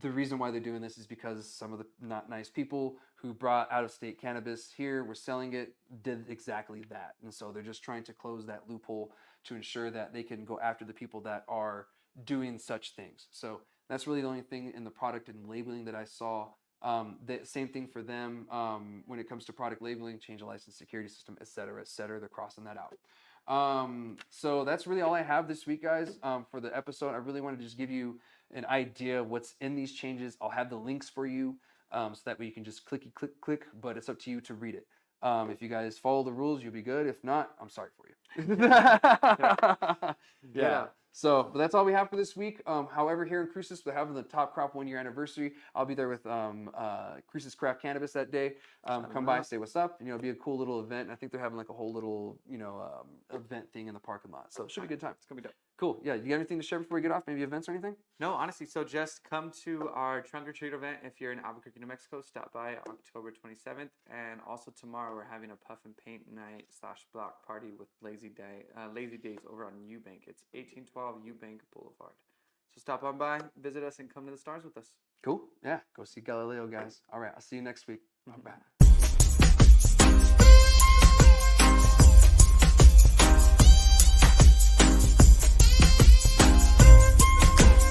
the reason why they're doing this is because some of the not nice people who brought out-of-state cannabis here were selling it, did exactly that, and so they're just trying to close that loophole to ensure that they can go after the people that are doing such things. So that's really the only thing in the product and labeling that I saw. The same thing for them when it comes to product labeling, change of license, security system, et cetera, they're crossing that out. So that's really all I have this week, guys, for the episode. I really wanted to just give you an idea of what's in these changes. I'll have the links for you so that way you can just click, but it's up to you to read it. If you guys follow the rules, you'll be good. If not, I'm sorry for you. Yeah. So, but that's all we have for this week. However, here in Cruces, we're having the TopCrop 1 year anniversary. I'll be there with Cruces Craft Cannabis that day. Come by, say what's up. You know, it'll be a cool little event. And I think they're having like a whole little, event thing in the parking lot. So it should be a good time. It's going to be dope. Cool. Yeah. Do you have anything to share before we get off? Maybe events or anything? No, honestly. So just come to our trunk or treat event. If you're in Albuquerque, New Mexico, stop by October 27th. And also tomorrow we're having a puff and paint night slash block party with Lazy Days over on Eubank. It's 1812 Eubank Boulevard. So stop on by, visit us, and come to the stars with us. Cool. Yeah. Go see Galileo, guys. All right. I'll see you next week. Bye.